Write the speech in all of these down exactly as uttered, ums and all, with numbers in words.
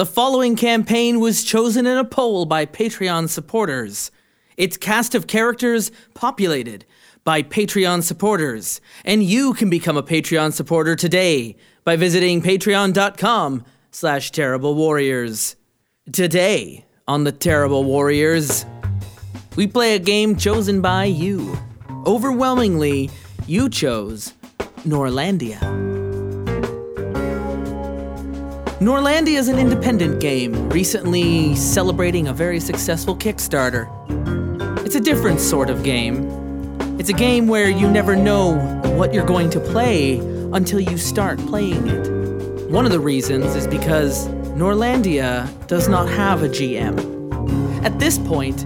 The following campaign was chosen in a poll by Patreon supporters. Its cast of characters populated by Patreon supporters. And you can become a Patreon supporter today by visiting patreon.com slash Terrible Warriors. Today on the Terrible Warriors, we play a game chosen by you. Overwhelmingly, you chose Norlandia. Norlandia is an independent game, recently celebrating a very successful Kickstarter. It's a different sort of game. It's a game where you never know what you're going to play until you start playing it. One of the reasons is because Norlandia does not have a G M. At this point,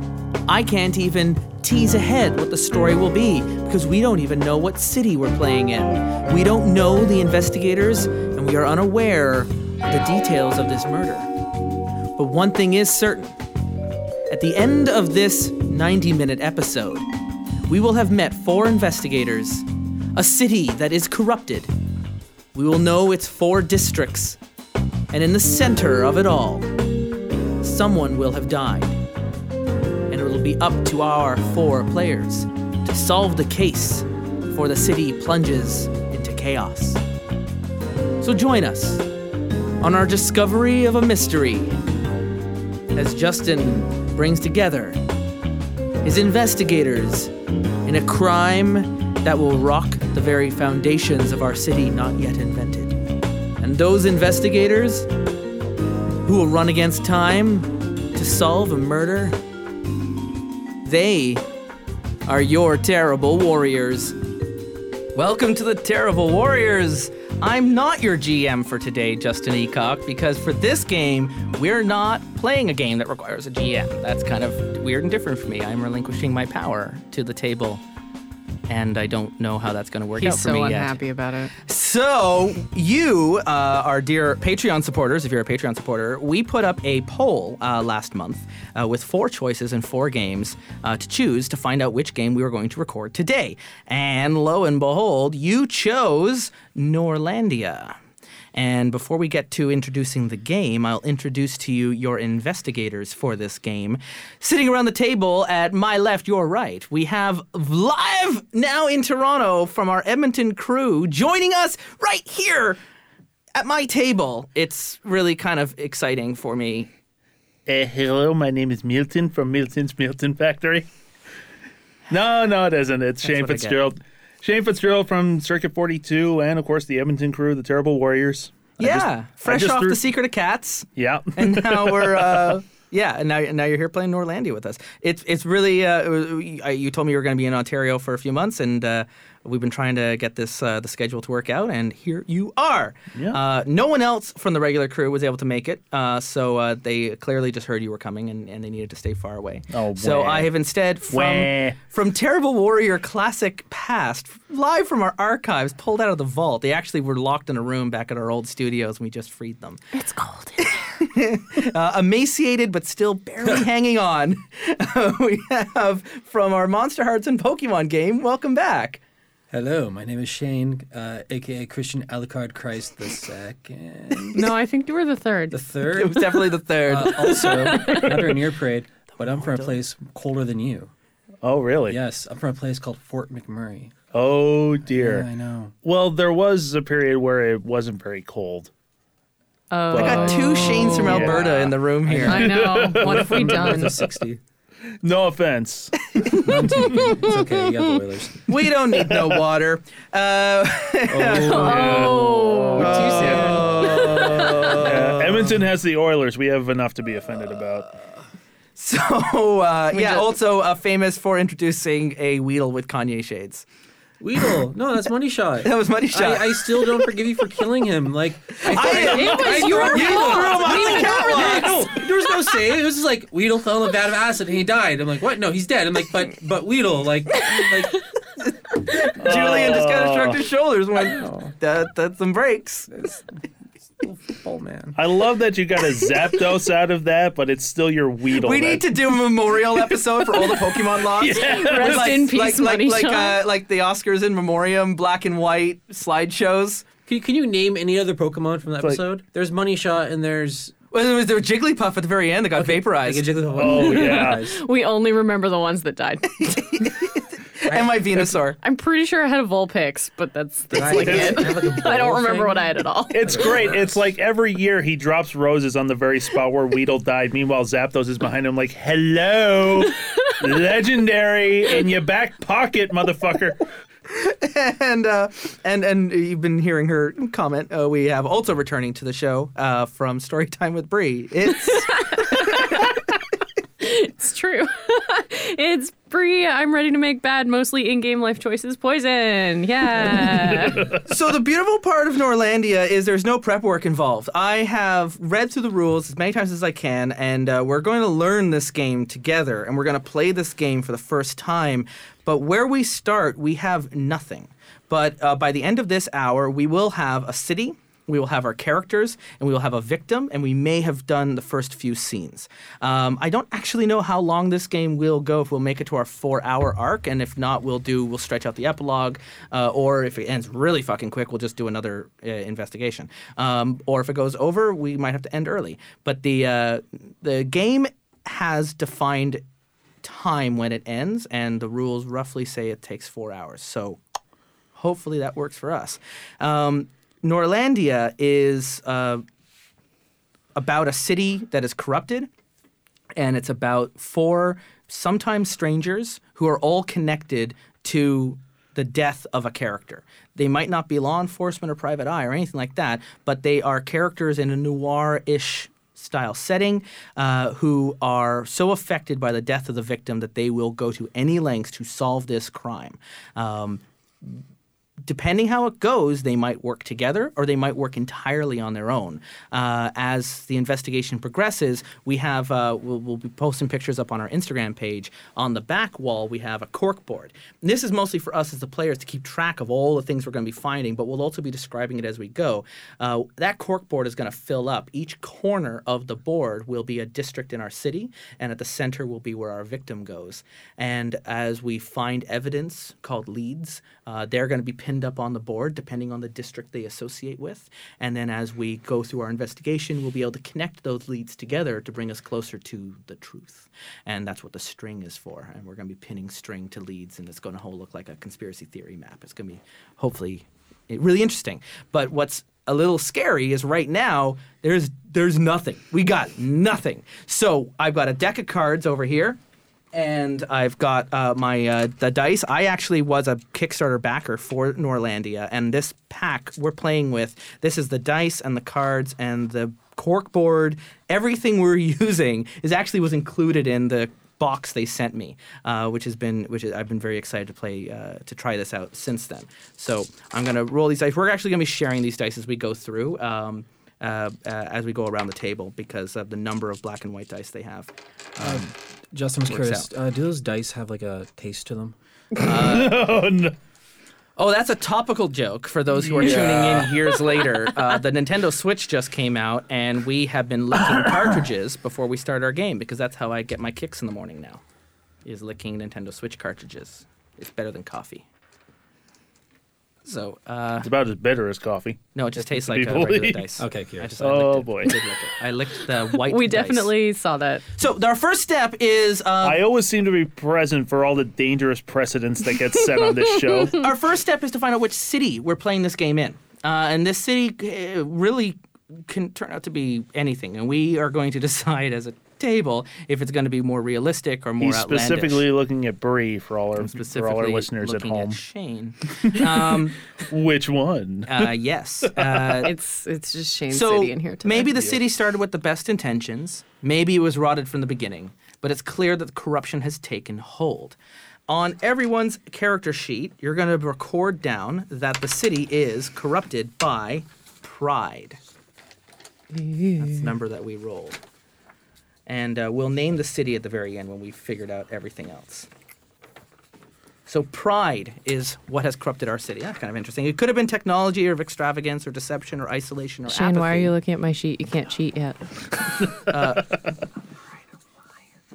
I can't even tease ahead what the story will be because we don't even know what city we're playing in. We don't know the investigators, and we are unaware the details of this murder. But one thing is certain. At the end of this ninety-minute episode, we will have met four investigators, a city that is corrupted. We will know its four districts, and in the center of it all, someone will have died. And it will be up to our four players to solve the case before the city plunges into chaos. So join us on our discovery of a mystery, as Justin brings together his investigators in a crime that will rock the very foundations of our city not yet invented. And those investigators who will run against time to solve a murder, they are your Terrible Warriors. Welcome to the Terrible Warriors. I'm not your G M for today, Justin Eacock, because for this game, we're not playing a game that requires a G M. That's kind of weird and different for me. I'm relinquishing my power to the table, and I don't know how that's going to work He's out for so me yet. He's so unhappy about it. So you, uh, our dear Patreon supporters, if you're a Patreon supporter, we put up a poll uh, last month uh, with four choices and four games uh, to choose to find out which game we were going to record today. And lo and behold, you chose Norlandia. And before we get to introducing the game, I'll introduce to you your investigators for this game. Sitting around the table at my left, your right, we have live now in Toronto from our Edmonton crew joining us right here at my table. It's really kind of exciting for me. Uh, hello, my name is Milton from Milton's Milton Factory. No, no, it isn't. It's Shane Fitzgerald. Shane Fitzgerald from Circuit forty-two, and of course the Edmonton crew, the Terrible Warriors. Yeah, just, fresh off threw... the Secret of Cats. Yeah, and now we're uh, yeah, and now now you're here playing Norlandia with us. It's it's really uh, it was, you told me you were going to be in Ontario for a few months, and uh, we've been trying to get this uh, the schedule to work out, and here you are. Yeah. Uh, no one else from the regular crew was able to make it, uh, so uh, they clearly just heard you were coming, and, and they needed to stay far away. Oh, boy. So I have instead from wah. from Terrible Warrior Classic Past. Live from our archives, pulled out of the vault. They actually were locked in a room back at our old studios, and we just freed them. It's cold. uh, emaciated, but still barely hanging on. Uh, we have from our Monster Hearts and Pokemon game. Welcome back. Hello, my name is Shane, uh, a k a. Christian Alucard Christ the Second. No, I think you were the third. The third? It was definitely the third. Uh, also, not an ear parade, but I'm from a place colder than you. Oh, really? Yes, I'm from a place called Fort McMurray. Oh, dear. Yeah, I know. Well, there was a period where it wasn't very cold. Oh. I got two Shanes from Alberta yeah. in the room here. I know. What have we done? sixty No offense. It's okay. You got the Oilers. We don't need no water. Uh, oh. Yeah. Oh. Too sad. Uh, yeah. Edmonton has the Oilers. We have enough to be offended about. So, uh, yeah, just... also uh, famous for introducing a Weedle with Kanye shades. Weedle. No, that's Money Shot. That was Money Shot. I, I still don't forgive you for killing him. Like, I, thought, I, I, it was I, your you fault. Threw him off the catwalk. No, there was no save. It was just like, Weedle fell in a vat of acid and he died. I'm like, what? No, he's dead. I'm like, but but Weedle, like... like Julian just kind of shrugged his shoulders and went, that, that's some breaks. That's... football man. I love that you got a Zapdos out of that, but it's still your Weedle. We need to do a memorial episode for all the Pokemon lost. Yeah. Rest like, in peace, like, Money like, like, uh, like the Oscars in memoriam, black and white slideshows. Can you, can you name any other Pokemon from that it's episode? Like, there's Money Shot and there's Well, there was there was Jigglypuff at the very end that got okay. vaporized. Oh, yeah. We only remember the ones that died. And my Venusaur. I'm pretty sure I had a Vulpix, but that's, that's like it. Like I don't remember thing? what I had at all. It's great. It's like every year he drops roses on the very spot where Weedle died. Meanwhile, Zapdos is behind him like, hello, legendary in your back pocket, motherfucker. and uh, and and you've been hearing her comment. Uh, we have also returning to the show uh, from Storytime with Bree. It's... It's true. It's Bree. I'm ready to make bad, mostly in-game life choices. Poison. Yeah. So the beautiful part of Norlandia is there's no prep work involved. I have read through the rules as many times as I can, and uh, we're going to learn this game together, and we're going to play this game for the first time. But where we start, we have nothing. But uh, by the end of this hour, we will have a city. We will have our characters, and we will have a victim, and we may have done the first few scenes. Um, I don't actually know how long this game will go, if we'll make it to our four-hour arc, and if not, we'll do we'll stretch out the epilogue, uh, or if it ends really fucking quick, we'll just do another uh, investigation. Um, or if it goes over, we might have to end early. But the uh, the game has defined time when it ends, and the rules roughly say it takes four hours. So hopefully that works for us. Um, Norlandia is uh, about a city that is corrupted, and it's about four sometimes strangers who are all connected to the death of a character. They might not be law enforcement or private eye or anything like that, but they are characters in a noir-ish style setting uh, who are so affected by the death of the victim that they will go to any lengths to solve this crime. Um, Depending how it goes, they might work together or they might work entirely on their own. Uh, as the investigation progresses, we have uh, we'll, we'll be posting pictures up on our Instagram page. On the back wall, we have a cork board. And this is mostly for us as the players to keep track of all the things we're going to be finding, but we'll also be describing it as we go. Uh, that cork board is going to fill up. Each corner of the board will be a district in our city, and at the center will be where our victim goes. And as we find evidence called leads, uh, they're going to be pinned up on the board depending on the district they associate with. And then as we go through our investigation, we'll be able to connect those leads together to bring us closer to the truth. And that's what the string is for. And we're going to be pinning string to leads, and it's going to whole look like a conspiracy theory map. It's going to be hopefully really interesting. But what's a little scary is right now there's there's nothing. We got nothing. So I've got a deck of cards over here. And I've got uh, my uh, the dice. I actually was a Kickstarter backer for Norlandia, and this pack we're playing with, this is the dice and the cards and the cork board. Everything we're using is actually was included in the box they sent me, uh, which has been which is, I've been very excited to play uh, to try this out since then. So I'm gonna roll these dice. We're actually gonna be sharing these dice as we go through, um, uh, uh, as we go around the table because of the number of black and white dice they have. Um, um. Justin was curious, uh, do those dice have like a taste to them? Uh, oh, no. Oh, that's a topical joke for those who are yeah. tuning in years later. Uh, the Nintendo Switch just came out, and we have been licking cartridges before we start our game, because that's how I get my kicks in the morning now, is licking Nintendo Switch cartridges. It's better than coffee. So uh, it's about as bitter as coffee. No, it just tastes like uh, regular dice. Okay, curious. I just, I oh boy, I, did lick it. I licked the white. We dice. Definitely saw that. So our first step is. Um, I always seem to be present for all the dangerous precedents that get set on this show. Our first step is to find out which city we're playing this game in, uh, and this city really can turn out to be anything, and we are going to decide as a table if it's going to be more realistic or more He's outlandish. Specifically looking at Bree for all our for all our listeners at home. Specifically looking at Shane. Um, Which one? Uh, yes, uh, it's it's just Shane's so city in here today. Maybe the city started with the best intentions. Maybe it was rotted from the beginning. But it's clear that the corruption has taken hold. On everyone's character sheet, you're going to record down that the city is corrupted by pride. Ew. That's the number that we rolled. And uh, we'll name the city at the very end when we've figured out everything else. So pride is what has corrupted our city. That's kind of interesting. It could have been technology or extravagance or deception or isolation or Shane, apathy. Shane, why are you looking at my sheet? You can't cheat yet. uh,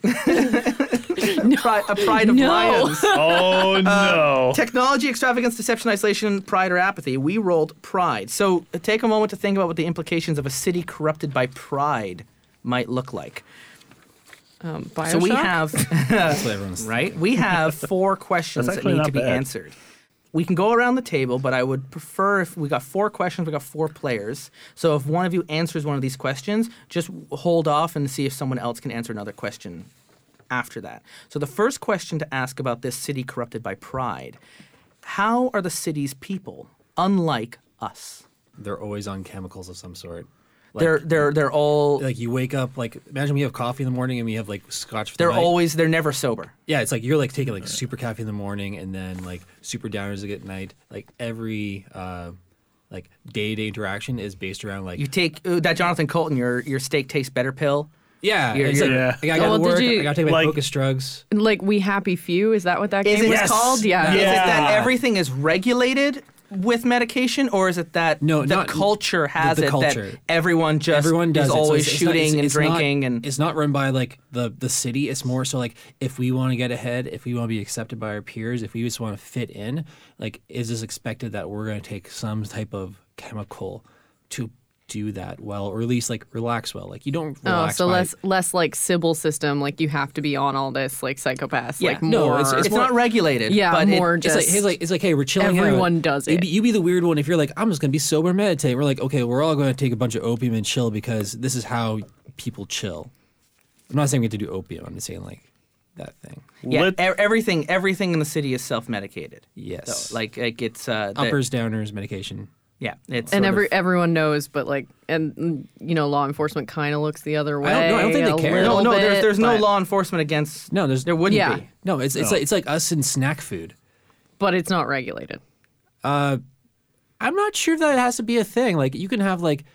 no. Pride, a pride of no. lions. Oh, no. Uh, technology, extravagance, deception, isolation, pride, or apathy. We rolled pride. So take a moment to think about what the implications of a city corrupted by pride are. might look like. Um, Bioshock? So we have, That's what everyone's right? We have four questions that need to be bad. answered. We can go around the table, but I would prefer if we got four questions, we got four players. So if one of you answers one of these questions, just hold off and see if someone else can answer another question after that. So the first question to ask about this city corrupted by pride, how are the city's people unlike us? They're always on chemicals of some sort. Like, they're they're they're all like you wake up like imagine we have coffee in the morning and we have like scotch for the night. They're always they're never sober. Yeah, it's like you're like taking like super caffeine in the morning and then like super downers at night. Like every uh, like day to day interaction is based around like you take ooh, that Jonathan Colton your your steak tastes better pill. Yeah, you're, you're, yeah. Like, I gotta well, work, you, I gotta take my like, focus drugs. Like We Happy Few, is that what that game is was yes. called? Yeah. yeah. Is it that everything is regulated with medication, or is it that no, the not, culture has the, the it culture. that everyone just everyone does is it. always so it's, shooting it's not, it's, and it's drinking? Not, and it's not run by like the, the city. It's more so like if we want to get ahead, if we want to be accepted by our peers, if we just want to fit in, like is this expected that we're going to take some type of chemical to do that well, or at least like relax well? Like you don't relax. Oh, so by... less less like Sybil system. Like you have to be on all this like psychopaths. Yeah. Like no, more... it's, it's, it's more... not regulated. Yeah, but more it, just. It's like, it's like it's like hey, we're chilling. Everyone out. does it. You'd be, you be the weird one if you're like I'm just gonna be sober and meditate. We're like okay, we're all gonna take a bunch of opium and chill because this is how people chill. I'm not saying we have to do opium. I'm just saying like that thing. Yeah, Let... e- everything everything in the city is self medicated. Yes, so, like like it's uh, uppers, downers, medication. Yeah, it's and every of, everyone knows, but like, and you know, law enforcement kind of looks the other way. I don't, no, I don't think they care. No, no, bit, there's, there's no law enforcement against. No, there's there wouldn't yeah. be. No, it's it's no. like it's like us in snack food, but it's not regulated. Uh, I'm not sure that it has to be a thing. Like you can have like,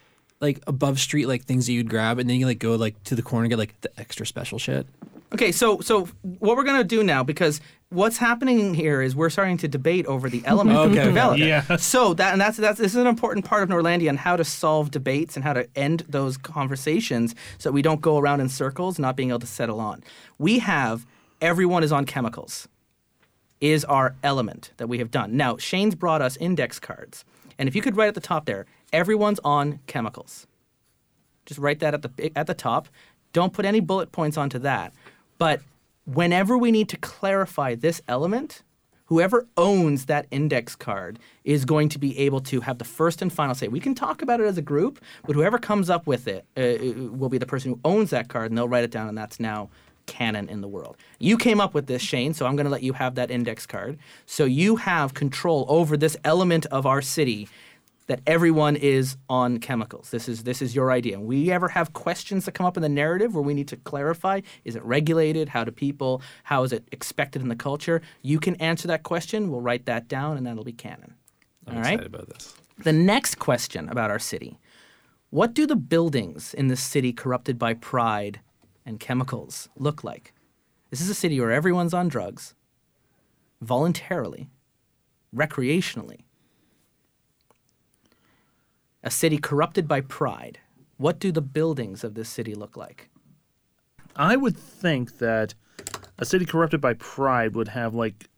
like above street like things that you'd grab, and then you like go like to the corner and get like the extra special shit. Okay, so so what we're gonna do now, because what's happening here is we're starting to debate over the element okay. of development. Yeah. So that and that's that's this is an important part of Norlandia on how to solve debates and how to end those conversations so that we don't go around in circles, not being able to settle on. We have everyone is on chemicals, is our element that we have done. Now Shane's brought us index cards, and if you could write at the top there, everyone's on chemicals. Just write that at the at the top. Don't put any bullet points onto that. But whenever we need to clarify this element, whoever owns that index card is going to be able to have the first and final say. We can talk about it as a group, but whoever comes up with it uh, will be the person who owns that card, and they'll write it down, and that's now canon in the world. You came up with this, Shane, so I'm going to let you have that index card. So you have control over this element of our city that everyone is on chemicals. This is this is your idea. And we ever have questions that come up in the narrative where we need to clarify, is it regulated? How do people, how is it expected in the culture? You can answer that question. We'll write that down, and that'll be canon. I'm All excited right? about this. The next question about our city. What do the buildings in this city corrupted by pride and chemicals look like? This is a city where everyone's on drugs, voluntarily, recreationally. A city corrupted by pride. What do the buildings of this city look like? I would think that a city corrupted by pride would have like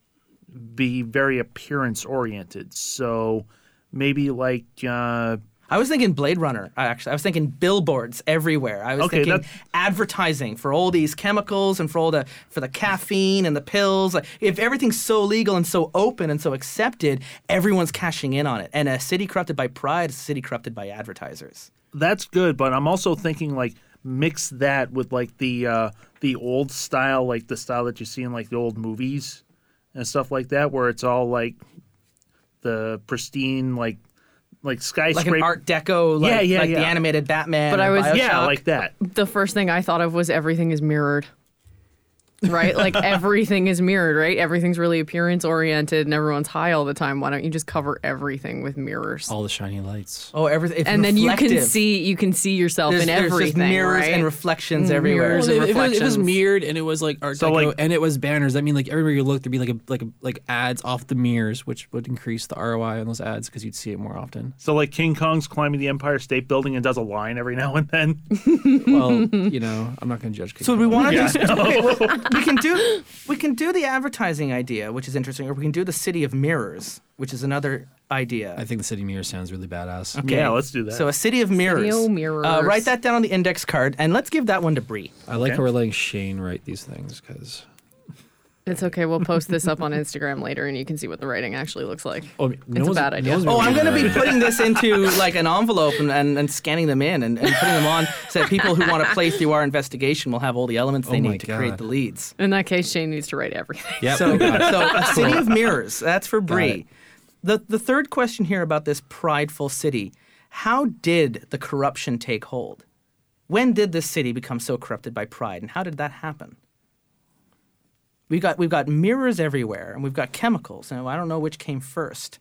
be very appearance oriented. So maybe like uh, I was thinking Blade Runner. Actually, I was thinking billboards everywhere. I was okay, thinking that's... advertising for all these chemicals and for all the for the caffeine and the pills. Like, if everything's so legal and so open and so accepted, everyone's cashing in on it. And a city corrupted by pride is a city corrupted by advertisers. That's good, but I'm also thinking like mix that with like the uh, the old style, like the style that you see in like the old movies and stuff like that, where it's all like the pristine like. Like skyscraper. Like an Art Deco, like, yeah, yeah, like yeah. the animated Batman. But I was, Bioshock. yeah, like that. The first thing I thought of was everything is mirrored. Right? Like everything is mirrored, right? Everything's really appearance oriented and everyone's high all the time. Why don't you just cover everything with mirrors? All the shiny lights. Oh, everything. It's and reflective. Then you can see you can see yourself there's, in there's everything. There's mirrors right? and reflections everywhere. Mirrors well, and it, reflections. It, was, it was mirrored and it was like Art so Deco like, and it was banners. That mean like everywhere you look there'd be like a, like a, like ads off the mirrors, which would increase the R O I on those ads because you'd see it more often. So like King Kong's climbing the Empire State Building and does a line every now and then. Well, you know, I'm not going to judge King so Kong. So we want to yeah, just. No. we can do we can do the advertising idea, which is interesting, or we can do the City of Mirrors, which is another idea. I think the City of Mirrors sounds really badass. Okay. Yeah, let's do that. So a City of Mirrors. City of Mirrors. Uh, write that down on the index card, and let's give that one to Bree. I like okay. how we're letting Shane write these things, because... It's okay. We'll post this up on Instagram later, and you can see what the writing actually looks like. Oh, no it's a bad idea. No oh, I'm going to be putting this into like an envelope and, and, and scanning them in and, and putting them on so that people who want to play through our investigation will have all the elements they oh need to God. create the leads. In that case, Shane needs to write everything. Yep. So, so a City of Mirrors. That's for Bree. The, the third question here about this prideful city. How did the corruption take hold? When did this city become so corrupted by pride, and how did that happen? We've got we've got mirrors everywhere, and we've got chemicals. And I don't know which came first.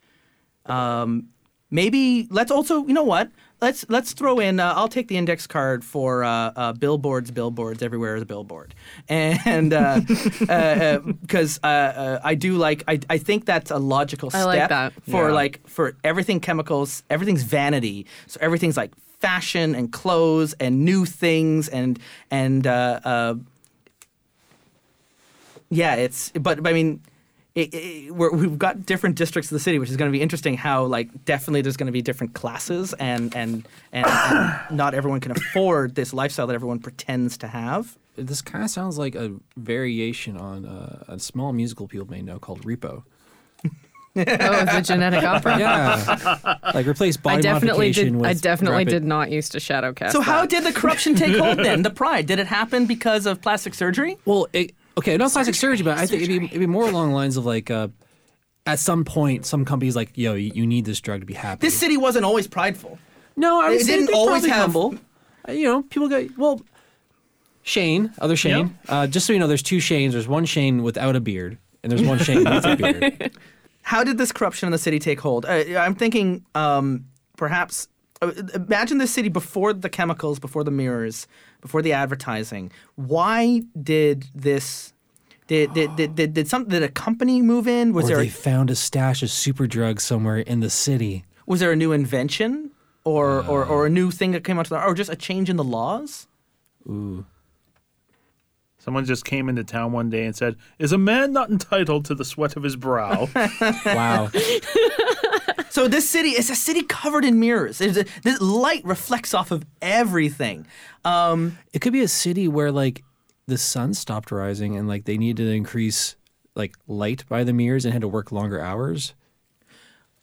Um, maybe let's also, you know what? Let's let's throw in. Uh, I'll take the index card for uh, uh, billboards. Billboards everywhere is a billboard, and because uh, uh, uh, uh, uh, I do like I I think that's a logical step I like that. for yeah. like for everything chemicals. Everything's vanity, so everything's like fashion and clothes and new things and and. Uh, uh, Yeah, it's but I mean, it, it, we're, we've got different districts of the city, which is going to be interesting. How like definitely there's going to be different classes, and and and, and not everyone can afford this lifestyle that everyone pretends to have. This kind of sounds like a variation on uh, a small musical people may know called Repo. Oh, the genetic opera. Yeah, like replace body I definitely modification did, with. I definitely rapid... did not used to shadow cast. So that. How did the corruption take hold then? The pride, did it happen because of plastic surgery? Well, it. Okay, not plastic surgery, but I think it'd be, it'd be more along the lines of like, uh, at some point, some company's like, yo, you, you need this drug to be happy. This city wasn't always prideful. No, I would it didn't always have, humble. You know, people go, well, Shane, other Shane. Yep. Uh, just so you know, there's two Shanes. There's one Shane without a beard, and there's one Shane with a beard. How did this corruption in the city take hold? Uh, I'm thinking, um, perhaps. Imagine this city before the chemicals, before the mirrors, before the advertising. Why did this? Did did did did, did some did a company move in? Was or there? They a, found a stash of super drugs somewhere in the city. Was there a new invention, or uh, or, or a new thing that came out to the, or just a change in the laws? Ooh. Someone just came into town one day and said, "Is a man not entitled to the sweat of his brow?" Wow. So this city is a city covered in mirrors. A, this light reflects off of everything. Um, it could be a city where like the sun stopped rising and like they needed to increase like light by the mirrors and had to work longer hours.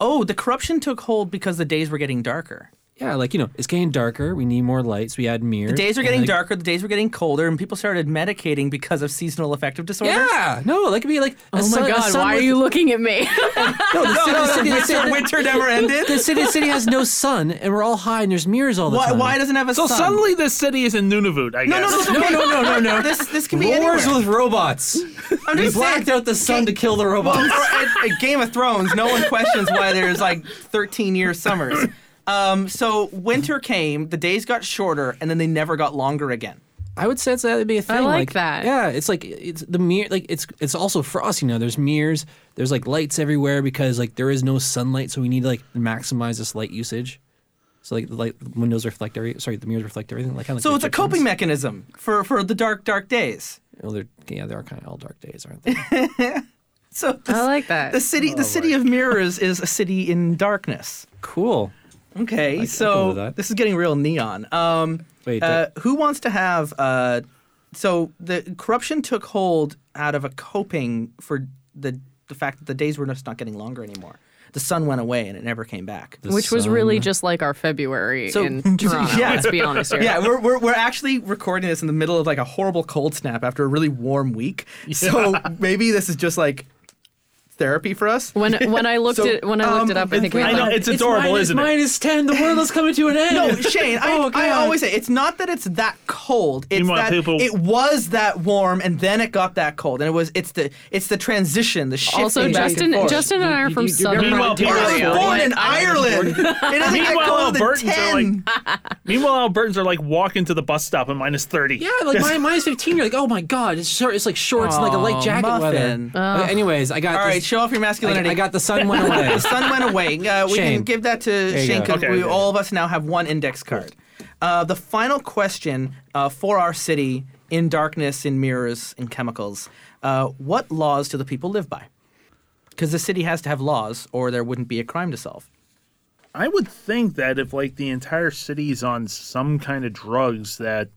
Oh, the corruption took hold because the days were getting darker. Yeah, like, you know, it's getting darker. We need more lights. We add mirrors. The days are getting like, darker. The days were getting colder. And people started medicating because of seasonal affective disorders. Yeah. No, that could be like, oh my God, why are you looking at me? No, the city, winter never ended. The city, city has no sun, and we're all high, and there's mirrors all the why, time. Why doesn't it have a so sun? So suddenly this city is in Nunavut, I guess. No, no, no, no, no, no, no. This, this can be wars anywhere. With robots. I'm just we blacked saying, out the sun to kill the robots. at, at Game of Thrones, no one questions why there's like thirteen-year summers. Um, so winter came, the days got shorter, and then they never got longer again. I would say that would be a thing. I like, like that. Yeah, it's like it's the mirror. Like it's it's also frosty now. There's mirrors. There's like lights everywhere because like there is no sunlight, so we need to like maximize this light usage. So like the light windows reflect every. Sorry, the mirrors reflect everything. Like, kind of like so it's a coping ones. mechanism for, for the dark dark days. Well, they're yeah, they are kind of all dark days, aren't they? So this, I like that. The city, oh, the city of mirrors is a city in darkness. Cool. Okay, I, so I this is getting real neon. Um, Wait, uh, who wants to have? Uh, so the corruption took hold out of a coping for the the fact that the days were just not getting longer anymore. The sun went away and it never came back. The Which sun. was really just like our February so, in Toronto, yeah. Let's be honest here. Yeah, we're, we're we're actually recording this in the middle of like a horrible cold snap after a really warm week. Yeah. So maybe this is just like therapy for us. When when I looked so, it when I looked um, it up, I think we. I know it's adorable, it's minus, isn't it? Minus ten. The world is coming to an end. No, Shane. I, oh, I always say it's not that it's that cold. It's that people... it was that warm, and then it got that cold, and it was it's the it's the transition, the shift. Also, Justin Justin and I are from Southern Ontario. I was born in Ireland. It doesn't get cold to ten. Meanwhile, Albertans are like walking to the bus stop in minus thirty. Yeah, like minus fifteen. You're like, oh my God, it's short. It's like shorts and like a light jacket weather. Anyways, I got this. Show off your masculinity. I, I got the sun went away. The sun went away. Uh, we Shane. can give that to Shane because okay, all of us now have one index card. Uh, the final question uh, for our city in darkness, in mirrors, in chemicals, uh, what laws do the people live by? Because the city has to have laws, or there wouldn't be a crime to solve. I would think that if, like, the entire city's on some kind of drugs, that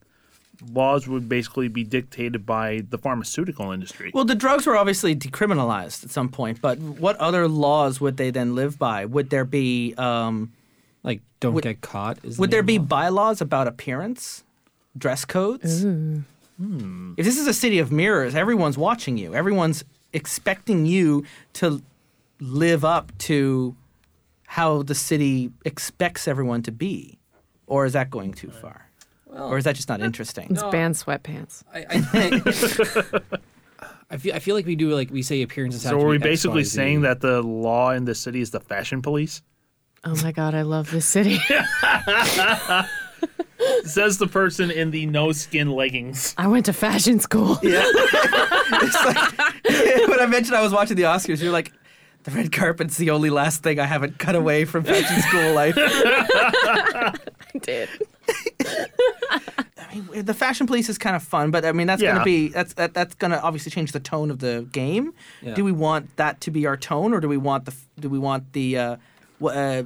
laws would basically be dictated by the pharmaceutical industry. Well, the drugs were obviously decriminalized at some point, but what other laws would they then live by? Would there be... Um, like, don't would, get caught? Is would the there be law? bylaws about appearance? Dress codes? Hmm. If this is a city of mirrors, everyone's watching you. Everyone's expecting you to live up to... how the city expects everyone to be, or is that going too far? Well, or is that just not interesting? It's no, banned sweatpants. I, I think I feel I feel like we do like we say appearance. So are we basically X Y Z saying that the law in the city is the fashion police? Oh my God, I love this city. Says the person in the no-skin leggings. I went to fashion school. Yeah. It's like, when I mentioned I was watching the Oscars, you're like, the red carpet's the only last thing I haven't cut away from fashion school life. I did. I mean, the fashion police is kind of fun, but I mean, that's yeah. going to be that's that, that's going to obviously change the tone of the game. Yeah. Do we want that to be our tone, or do we want the do we want the uh, uh,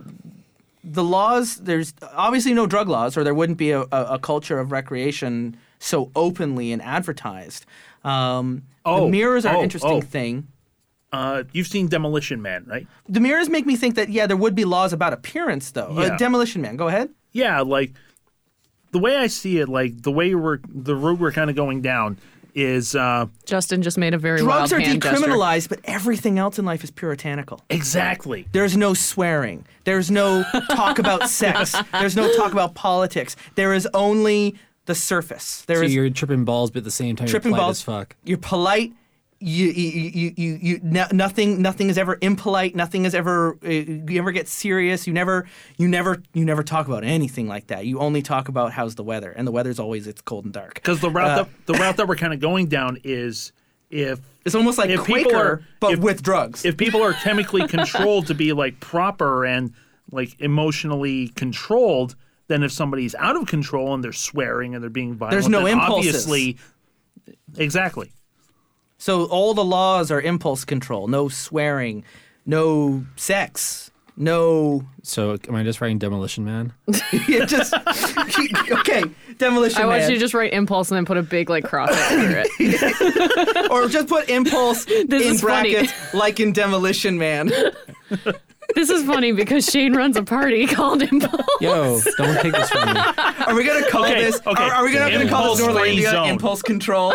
the laws? There's obviously no drug laws, or there wouldn't be a, a, a culture of recreation so openly and advertised. Um, oh, the mirrors are oh, an interesting oh. thing. Uh, you've seen Demolition Man, right? The mirrors make me think that, yeah, there would be laws about appearance, though. Yeah. Uh, Demolition Man, go ahead. Yeah, like, the way I see it, like, the way we're, the road we're kind of going down is... Uh, Justin just made a very wild hand gesture. Drugs are decriminalized, but everything else in life is puritanical. Exactly. There's no swearing. There's no talk about sex. There's no talk about politics. There is only the surface. There so is you're tripping balls, but at the same time you're polite balls, as fuck. You're polite. You, you, you, you, you no, nothing, nothing is ever impolite. Nothing is ever. Uh, you never get serious. You never, you never, you never talk about anything like that. You only talk about how's the weather, and the weather's always it's cold and dark. Because the route, uh, that, the route that we're kind of going down is, if it's almost like Quaker, are, but if, with drugs. If people are chemically controlled to be like proper and like emotionally controlled, then if somebody's out of control and they're swearing and they're being violent, there's no impulses. Obviously, exactly. So all the laws are impulse control. No swearing, no sex, no. So am I just writing Demolition Man? Yeah, just okay, Demolition I Man. I want you to just write impulse and then put a big like cross after it, or just put impulse this in brackets like in Demolition Man. This is funny because Shane runs a party called Impulse. Yo, don't take this from me. Are we gonna call okay, this? Okay. Are, are we gonna, gonna call this Norlandia Impulse Control?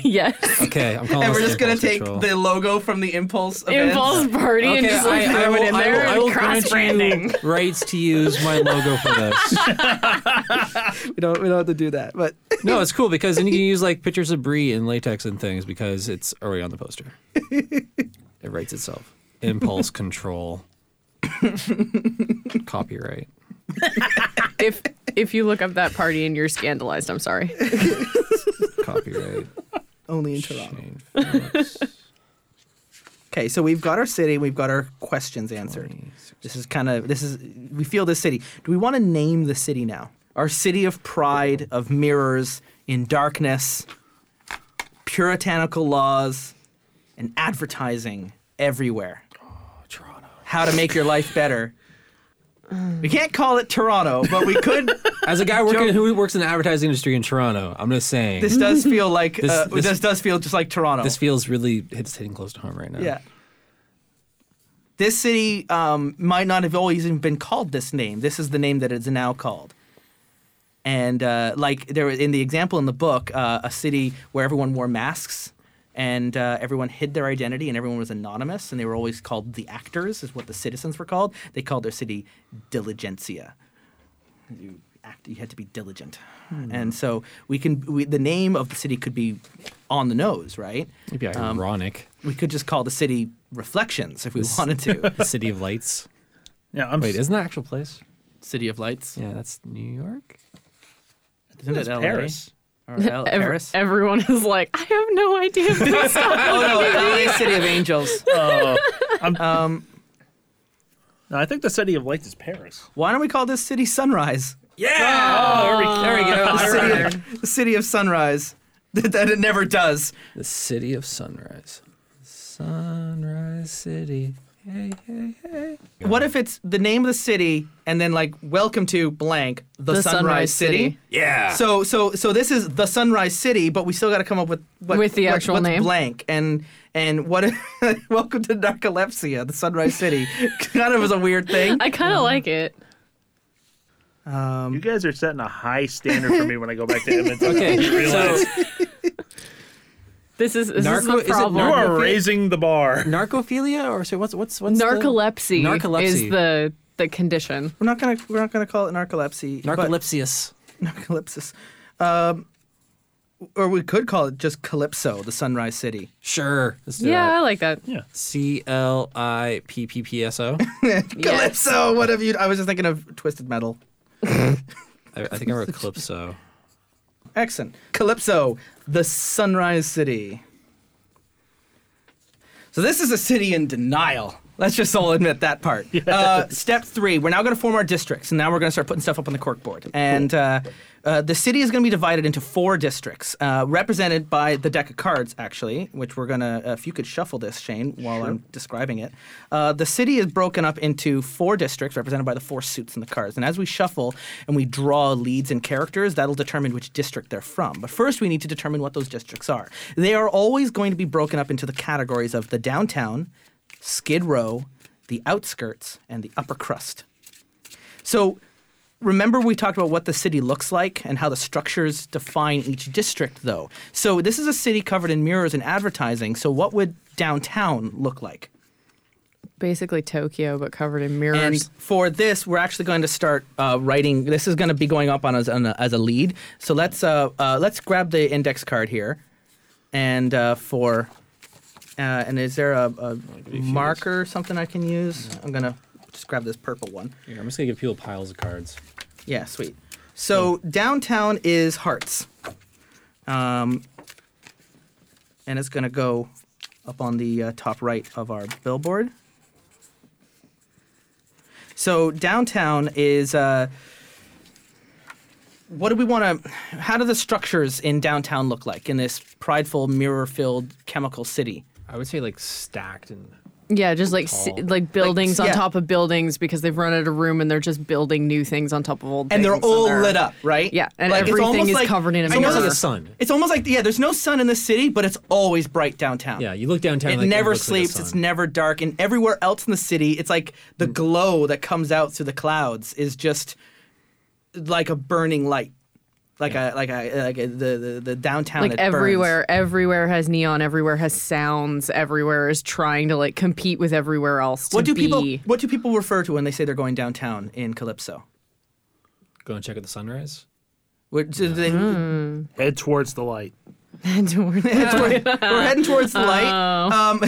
Yes. Okay, I'm calling. And we're just gonna take control. The logo from the Impulse event. Impulse Party okay, and just like throw it in I there. Will, I will grant branding. You rights to use my logo for this. we don't. We don't have to do that. But no, it's cool because then you can use like pictures of Bree and latex and things because it's already on the poster. It writes itself. Impulse Control. Copyright. If if you look up that party and you're scandalized, I'm sorry. Copyright. Only in Toronto. Okay, so we've got our city, we've got our questions answered. twenty, sixty This is kind of this is we feel this city. Do we want to name the city now? Our city of pride, of mirrors, in darkness, puritanical laws, and advertising everywhere. How to make your life better. We can't call it Toronto, but we could. As a guy working who works in the advertising industry in Toronto, I'm just saying this does feel like this, uh, this, this does feel just like Toronto. This feels really it's hitting close to home right now. Yeah. This city um, might not have always even been called this name. This is the name that it's now called. And uh, like there in the example in the book, uh, a city where everyone wore masks. And uh, everyone hid their identity, and everyone was anonymous, and they were always called the actors, is what the citizens were called. They called their city Diligencia. You, act, you had to be diligent, hmm. and so we can. We, the name of the city could be on the nose, right? It'd be um, ironic. We could just call the city Reflections if we this, wanted to. The City of Lights. Yeah. I'm Wait, s- isn't that actual place? City of Lights. Yeah, that's New York. Isn't it L A? Paris. Or L- Paris? Everyone is like, I have no idea. Oh, no, L A City of Angels. Uh, I'm, um, no, I think the City of Lights is Paris. Why don't we call this city Sunrise? Yeah! Oh, there we go. There we go. The, city of, the City of Sunrise. that it never does. The city of sunrise. Sunrise City. Hey, hey, hey. What if it's the name of the city and then like welcome to blank the, the Sunrise, Sunrise City. City? Yeah. So so so this is the Sunrise City, but we still got to come up with what, with the actual what, what's name blank and and what if, welcome to Narcolepsia, the Sunrise City. Kind of was a weird thing. I kind of um, like it. Um, you guys are setting a high standard for me when I go back to Edmonton. Okay. So This is, is Narco, this the problem. Is it, you are raising the bar. Narcophilia, or so what's what's what's narcolepsy? The, narcolepsy is the, the condition. We're not gonna we're not gonna call it narcolepsy. Narcolepsius. Narcolepsis. Um, or we could call it just Calypso, the Sunrise City. Sure. Let's do yeah, that. I like that. Yeah. C L I P P P S O. Calypso. What have you? I was just thinking of Twisted Metal. I, I think I wrote Calypso. Excellent. Calypso, the Sunrise City. So this is a city in denial. Let's just all admit that part. Yes. Uh, step three, we're now going to form our districts, and now we're going to start putting stuff up on the corkboard. And uh, uh, the city is going to be divided into four districts, uh, represented by the deck of cards, actually, which we're going to, uh, if you could shuffle this, Shane, while sure. I'm describing it. Uh, the city is broken up into four districts, represented by the four suits in the cards. And as we shuffle and we draw leads and characters, that'll determine which district they're from. But first, we need to determine what those districts are. They are always going to be broken up into the categories of the downtown, Skid Row, the outskirts, and the upper crust. So remember we talked about what the city looks like and how the structures define each district, though. So this is a city covered in mirrors and advertising, so what would downtown look like? Basically Tokyo, but covered in mirrors. And for this, we're actually going to start uh, writing. This is going to be going up on as, on a, as a lead. So let's, uh, uh, let's grab the index card here. And uh, for... Uh, and is there a, a marker or something I can use? Yeah. I'm going to just grab this purple one. Here, I'm just going to give people piles of cards. Yeah, sweet. So oh. downtown is hearts. Um, and it's going to go up on the uh, top right of our billboard. So downtown is... Uh, What do we want to, how do the structures in downtown look like in this prideful, mirror-filled chemical city? I would say like stacked and Yeah, just like si- like buildings like, yeah. on top of buildings because they've run out of room and they're just building new things on top of old and things. And they're all and they're, lit up, right? Yeah, and like, everything is like, covered in a mirror. It's almost like the sun. It's almost like, yeah, there's no sun in the city, but it's always bright downtown. Yeah, you look downtown. It like never it sleeps. Like it's never dark. And everywhere else in the city, it's like the mm. glow that comes out through the clouds is just... like a burning light, like yeah. a like a like a, the, the the downtown. Like it everywhere, burns. everywhere has neon. Everywhere has sounds. Everywhere is trying to like compete with everywhere else. To what do be. people? What do people refer to when they say they're going downtown in Calypso? Go and check out the sunrise. What, yeah. they, mm. Head towards the light. Head towards the light. We're heading towards the light. Um,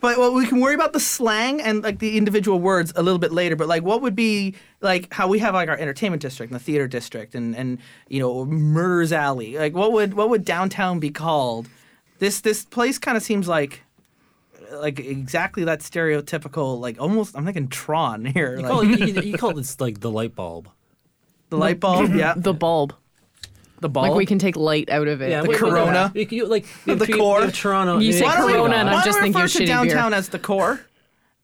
but well, we can worry about the slang and like the individual words a little bit later. But like, what would be like how we have like our entertainment district and the theater district and, and you know Murder's Alley. Like, what would what would downtown be called? This this place kind of seems like like exactly that stereotypical like almost. I'm thinking Tron here. You like. call it, you, you call this like the light bulb. The light bulb. Yeah. The bulb. The ball? Like we can take light out of it. Yeah, the wait, corona. Wait, you, like, the, the core. The Toronto. You say corona and I'm just thinking of shitty beer. Why do we refer to downtown as the core?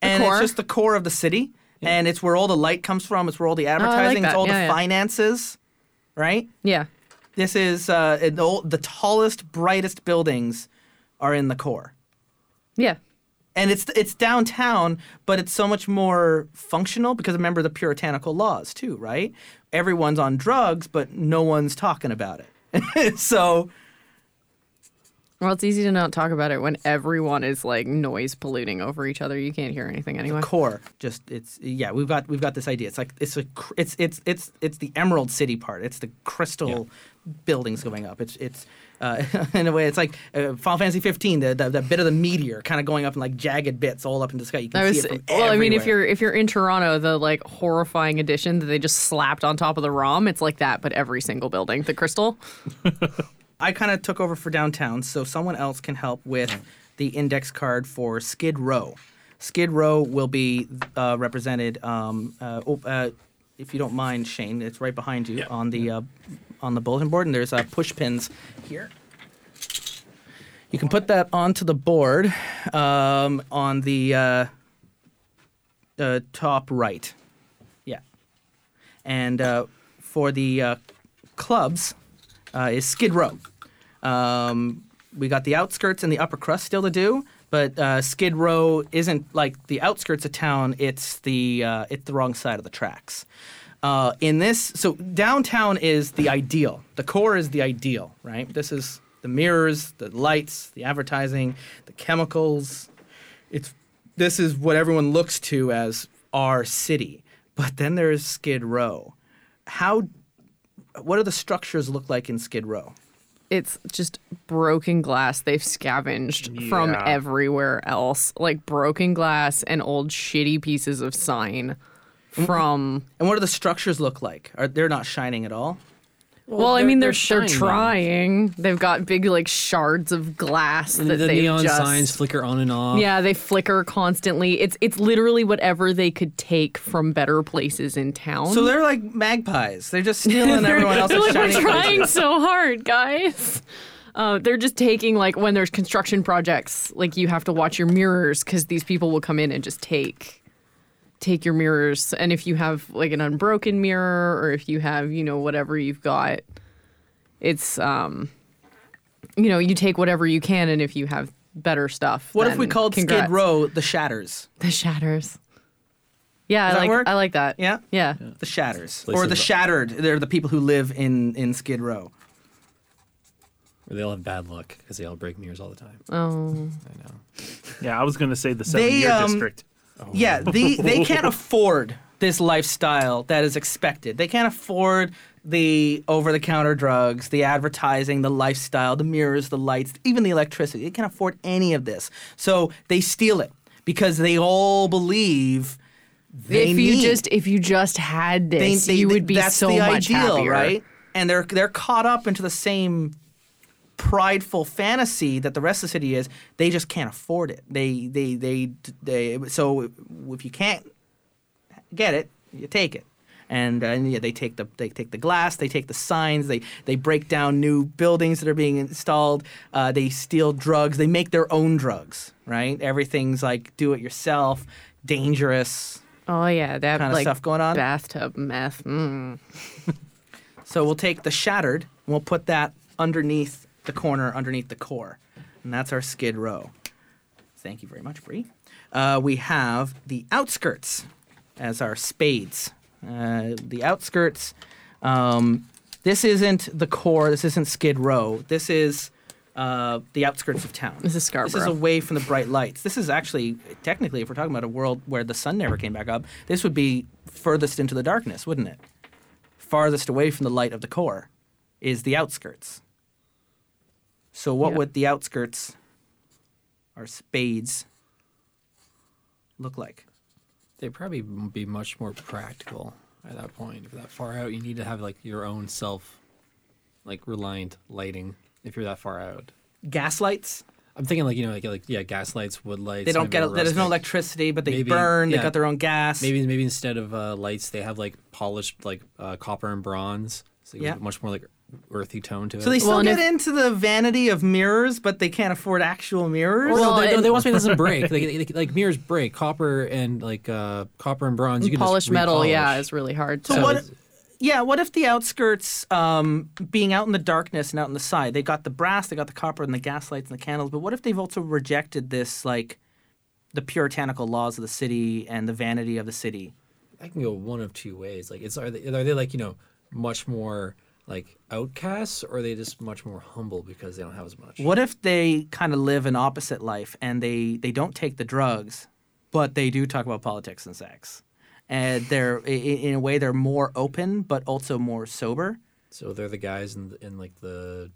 And the core? It's just the core of the city. Yeah. And it's where all the light comes from. It's where all the advertising. Oh, I like that. It's all yeah, the yeah. finances. Right? Yeah. This is uh, the, the tallest, brightest buildings are in the core. Yeah. And it's it's downtown, but it's so much more functional because remember the puritanical laws too, right? Everyone's on drugs, but no one's talking about it. So, well, it's easy to not talk about it when everyone is like noise polluting over each other. You can't hear anything anyway. The core, just it's yeah. We've got we've got this idea. It's like it's a, it's it's it's it's the Emerald City part. It's the crystal yeah. buildings going up. It's it's. Uh, in a way, it's like uh, Final Fantasy fifteen, the, the the bit of the meteor kind of going up in like jagged bits all up into the sky. You can was, see it from well, everywhere. I mean, if you're if you're in Toronto, the like horrifying addition that they just slapped on top of the ROM, it's like that, but every single building. The crystal. I kind of took over for downtown, so someone else can help with the index card for Skid Row. Skid Row will be uh, represented. Um, uh, oh, uh, if you don't mind, Shane, it's right behind you yeah. on the. Uh, on the bulletin board, and there's uh, push pins here. You can put that onto the board um, on the uh, uh, top right. Yeah. And uh, for the uh, clubs uh, is Skid Row. Um, we got the outskirts and the upper crust still to do, but uh, Skid Row isn't like the outskirts of town. It's the uh, it's the wrong side of the tracks. Uh, in this, so downtown is the ideal. The core is the ideal, right? This is the mirrors, the lights, the advertising, the chemicals. It's this is what everyone looks to as our city. But then there is Skid Row. How? What do the structures look like in Skid Row? It's just broken glass they've scavenged yeah. from everywhere else. Like broken glass and old shitty pieces of sign from... And what do the structures look like? Are They're not shining at all? Well, well I mean, they're, they're, they're trying. They've got big, like, shards of glass and that the they've neon just... signs flicker on and off. Yeah, they flicker constantly. It's it's literally whatever they could take from better places in town. So they're like magpies. They're just stealing everyone else's like, shiny We're trying places. So hard, guys. Uh, they're just taking, like, when there's construction projects, like, you have to watch your mirrors because these people will come in and just take... take your mirrors, and if you have like an unbroken mirror or if you have, you know, whatever you've got, it's um you know, you take whatever you can, and if you have better stuff, what if we called congrats. Skid Row the Shatters? The Shatters. Yeah, I like work? I like that. Yeah? Yeah. Yeah. The Shatters. Or the, the Shattered. They're the people who live in, in Skid Row. They all have bad luck because they all break mirrors all the time. Oh. I know. Yeah, I was going to say the seven-year um, district. Oh. Yeah, the, they can't afford this lifestyle that is expected. They can't afford the over-the-counter drugs, the advertising, the lifestyle, the mirrors, the lights, even the electricity. They can't afford any of this. So they steal it because they all believe they if you need. Just if you just had this, they, they, you would be that's so the much ideal, happier, right? And they're they're caught up into the same prideful fantasy that the rest of the city is. They just can't afford it. They, they, they, they. So if you can't get it, you take it. And, uh, and yeah, they take the they take the glass. They take the signs. They they break down new buildings that are being installed. Uh, they steal drugs. They make their own drugs. Right? Everything's like do it yourself, dangerous. Oh yeah, that kind of like stuff going on. Bathtub meth. Mm. So we'll take the Shattered. And we'll put that underneath. The corner underneath the core, and that's our Skid Row. Thank you very much, Bree. Uh, we have the outskirts as our spades. Uh, the outskirts. Um, this isn't the core. This isn't Skid Row. This is uh, the outskirts of town. This is Scarborough. This is away from the bright lights. This is actually technically, if we're talking about a world where the sun never came back up, this would be furthest into the darkness, wouldn't it? Farthest away from the light of the core is the outskirts. So what yeah. would the outskirts, our spades, look like? They'd probably be much more practical at that point. If that far out, you need to have like your own self, like reliant lighting. If you're that far out, gas lights. I'm thinking like you know like, like yeah, gas lights, wood lights. They don't get there's no electricity, but they maybe, burn. Yeah, they got their own gas. Maybe maybe instead of uh, lights, they have like polished like uh, copper and bronze. So yeah, much more like. Earthy tone to it. So they still well, get if, into the vanity of mirrors, but they can't afford actual mirrors. Well, no, they, no, they want to make this doesn't break. Like, like, like mirrors break, copper and like uh, copper and bronze. You can polished just metal, yeah, it's really hard. So, so what? Yeah, what if the outskirts, um, being out in the darkness and out on the side, they got the brass, they got the copper, and the gas lights and the candles. But what if they've also rejected this, like, the puritanical laws of the city and the vanity of the city? I can go one of two ways. Like, it's are they, are they like you know much more. Like outcasts, or are they just much more humble because they don't have as much? What if they kind of live an opposite life and they, they don't take the drugs, but they do talk about politics and sex? And they're in a way they're more open, but also more sober. So they're the guys in in like the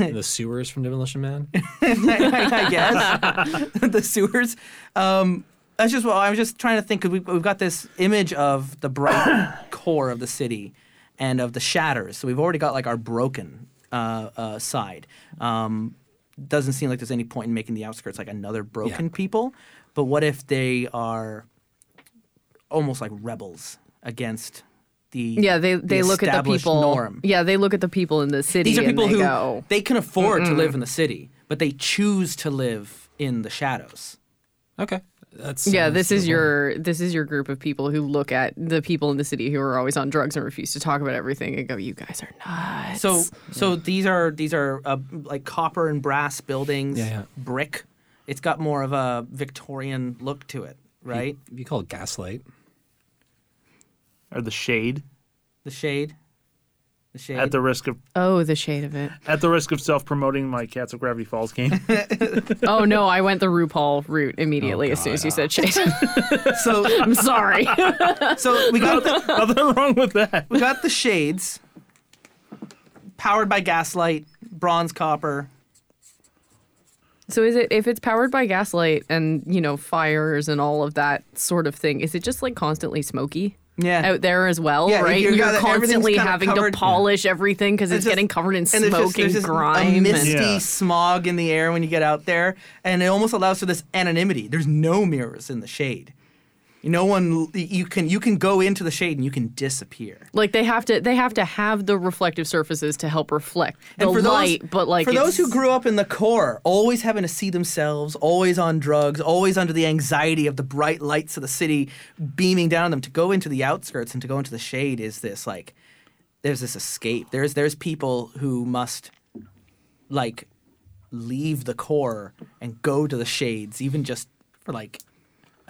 in the sewers from Demolition Man. I guess the sewers. Um, that's just well, I was just trying to think because we, we've got this image of the bright core of the city. And of the shatters, so we've already got like our broken uh, uh, side. Um, doesn't seem like there's any point in making the outskirts like another broken yeah. people. But what if they are almost like rebels against the yeah they they the look at the people norm. Yeah, they look at the people in the city. These are people who go, they can afford Mm-mm. to live in the city, but they choose to live in the shadows. Okay. That's, yeah, uh, this is your this is your group of people who look at the people in the city who are always on drugs and refuse to talk about everything and go, "You guys are nuts." So, so these are these are uh, like copper and brass buildings, yeah, yeah. brick. It's got more of a Victorian look to it, right? You, you call it gaslight or the shade. The shade. The shade. At the risk of oh, the shade of it. At the risk of self-promoting my Cats of Gravity Falls game. Oh no, I went the RuPaul route immediately oh, as soon as you said shade. So I'm sorry. So we got the, nothing wrong with that. We got the shades, powered by gaslight, bronze, copper. So is it if it's powered by gaslight and you know fires and all of that sort of thing? Is it just like constantly smoky? Yeah, out there as well, yeah, right? You're, you're got, constantly having covered, to polish yeah. everything because it's just, getting covered in smoke and, just, and just grime. A misty and, yeah. smog in the air when you get out there, and it almost allows for this anonymity. There's no mirrors in the shade. No one you can you can go into the shade and you can disappear. Like they have to they have to have the reflective surfaces to help reflect the and for light. Those, but like for those who grew up in the core, always having to see themselves, always on drugs, always under the anxiety of the bright lights of the city beaming down on them, to go into the outskirts and to go into the shade is this like there's this escape. There's there's people who must like leave the core and go to the shades, even just for like.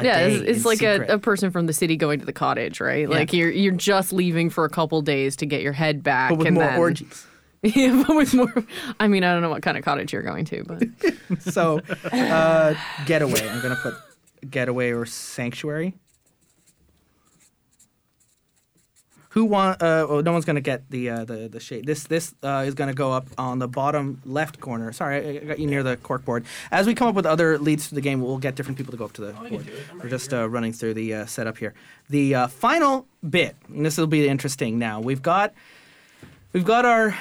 Yeah, it's, it's like a, a person from the city going to the cottage, right? Yeah. Like you're you're just leaving for a couple days to get your head back, but with and more then, orgies. Yeah, but with more. I mean, I don't know what kind of cottage you're going to, but so uh, getaway. I'm gonna put getaway or sanctuary. Who want? Uh, oh, no one's gonna get the uh, the the shade. This this uh, is gonna go up on the bottom left corner. Sorry, I got you near the corkboard. As we come up with other leads to the game, we'll get different people to go up to the board. Right, we're just uh, running through the uh, setup here. The uh, final bit, and this will be interesting. Now we've got we've got our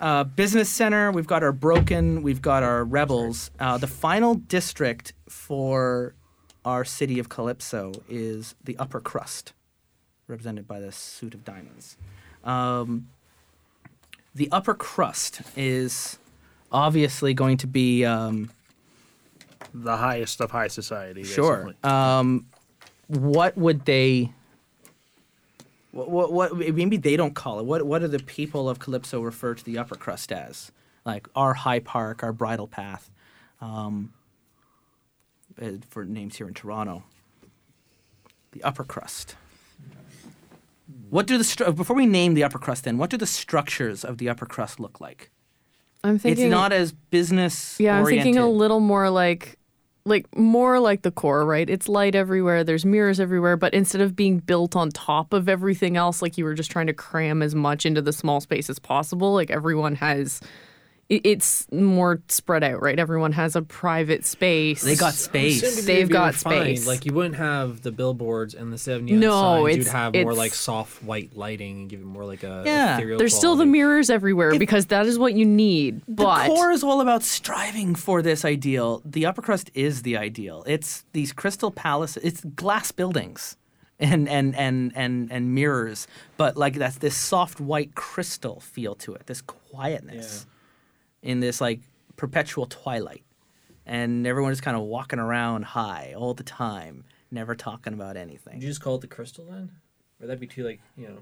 uh, business center. We've got our broken. We've got our rebels. Uh, the final district for our city of Calypso is the upper crust, represented by the suit of diamonds. Um, the upper crust is obviously going to be... Um, the highest of high society. Sure. Um, what would they... What, what, what? Maybe they don't call it. What What do the people of Calypso refer to the upper crust as? Like our High Park, our Bridle Path, um, for names here in Toronto. The upper crust. What do the stru- before we name the upper crust? Then what do the structures of the upper crust look like? I'm thinking it's not as business. Yeah, I'm oriented. Thinking a little more like, like more like the core, right? It's light everywhere. There's mirrors everywhere, but instead of being built on top of everything else, like you were just trying to cram as much into the small space as possible. Like everyone has, it, it's more spread out, right? Everyone has a private space. They got space. They've got refined. Space. Like you wouldn't have the billboards and the seventy no, signs. You'd have more like soft white lighting and give it more like a yeah. ethereal there's quality. Still the mirrors everywhere it, because that is what you need. But the core is all about striving for this ideal. The upper crust is the ideal. It's these crystal palaces. It's glass buildings and and and and and mirrors, but like that's this soft white crystal feel to it. This quietness. Yeah. In this like perpetual twilight, and everyone is kind of walking around high all the time, never talking about anything. Would you just call it the crystal then, or that'd be too like you know,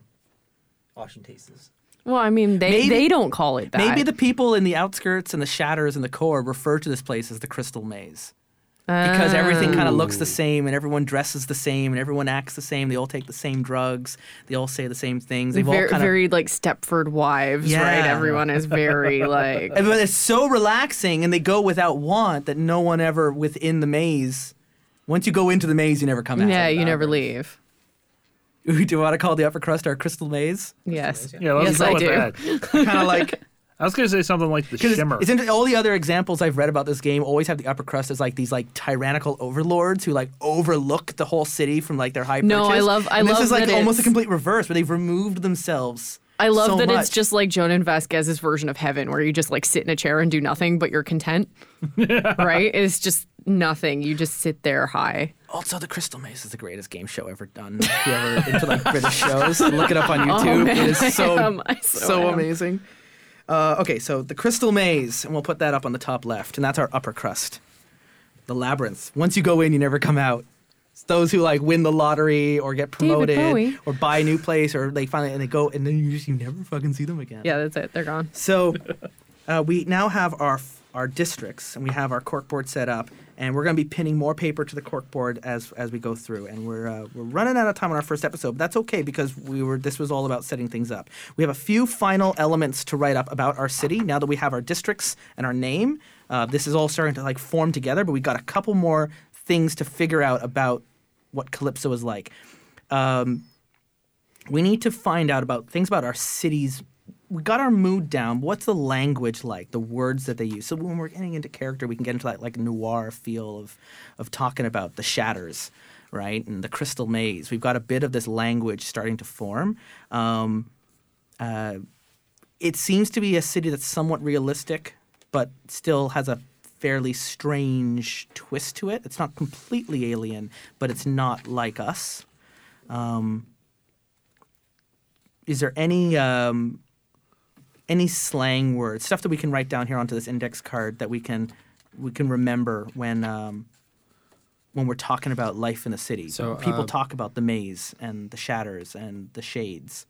ostentatious? Well, I mean, they maybe, they don't call it that. Maybe the people in the outskirts and the shatters and the core refer to this place as the Crystal Maze, uh, because everything kind of looks the same, and everyone dresses the same, and everyone acts the same. They all take the same drugs. They all say the same things. They've very, all kinda... very like Stepford wives, yeah. right? Everyone is very like. But it's so relaxing, and they go without want that no one ever within the maze. Once you go into the maze, you never come out. Yeah, you never leave. Do you want to call the upper crust our Crystal Maze? Yes. Yeah, let's yes, I do. Kind of like. I was going to say something like the shimmer. It's, it's all the other examples I've read about this game always have the upper crust as like these like tyrannical overlords who like overlook the whole city from like their high perches. No, I love, I and love. This is like almost a complete reverse where they've removed themselves. I love so that much. It's just like Jonan Vasquez's version of heaven, where you just like sit in a chair and do nothing, but you're content. Right? It's just nothing. You just sit there high. Also, the Crystal Maze is the greatest game show ever done. If you're ever into like British shows, look it up on YouTube. Oh, man, it is so I am. I so, so am. amazing. Uh, okay, so the Crystal Maze, and we'll put that up on the top left, and that's our upper crust. The labyrinth. Once you go in, you never come out. It's those who like win the lottery or get promoted or buy a new place or they finally and they go and then you just you never fucking see them again. Yeah, that's it. They're gone. So uh, we now have our our districts and we have our corkboard set up. And we're going to be pinning more paper to the corkboard as as we go through. And we're uh, we're running out of time on our first episode, but that's okay because we were this was all about setting things up. We have a few final elements to write up about our city now that we have our districts and our name. Uh, this is all starting to like form together, but we got a couple more things to figure out about what Calypso is like. Um, we need to find out about things about our city's. We got our mood down. What's the language like? The words that they use. So when we're getting into character, we can get into that like noir feel of, of talking about the shatters, right? And the Crystal Maze. We've got a bit of this language starting to form. Um, uh, it seems to be a city that's somewhat realistic, but still has a fairly strange twist to it. It's not completely alien, but it's not like us. Um, is there any... Um, Any slang words, stuff that we can write down here onto this index card that we can we can remember when um, when we're talking about life in the city. So people uh, talk about the maze and the shatters and the shades.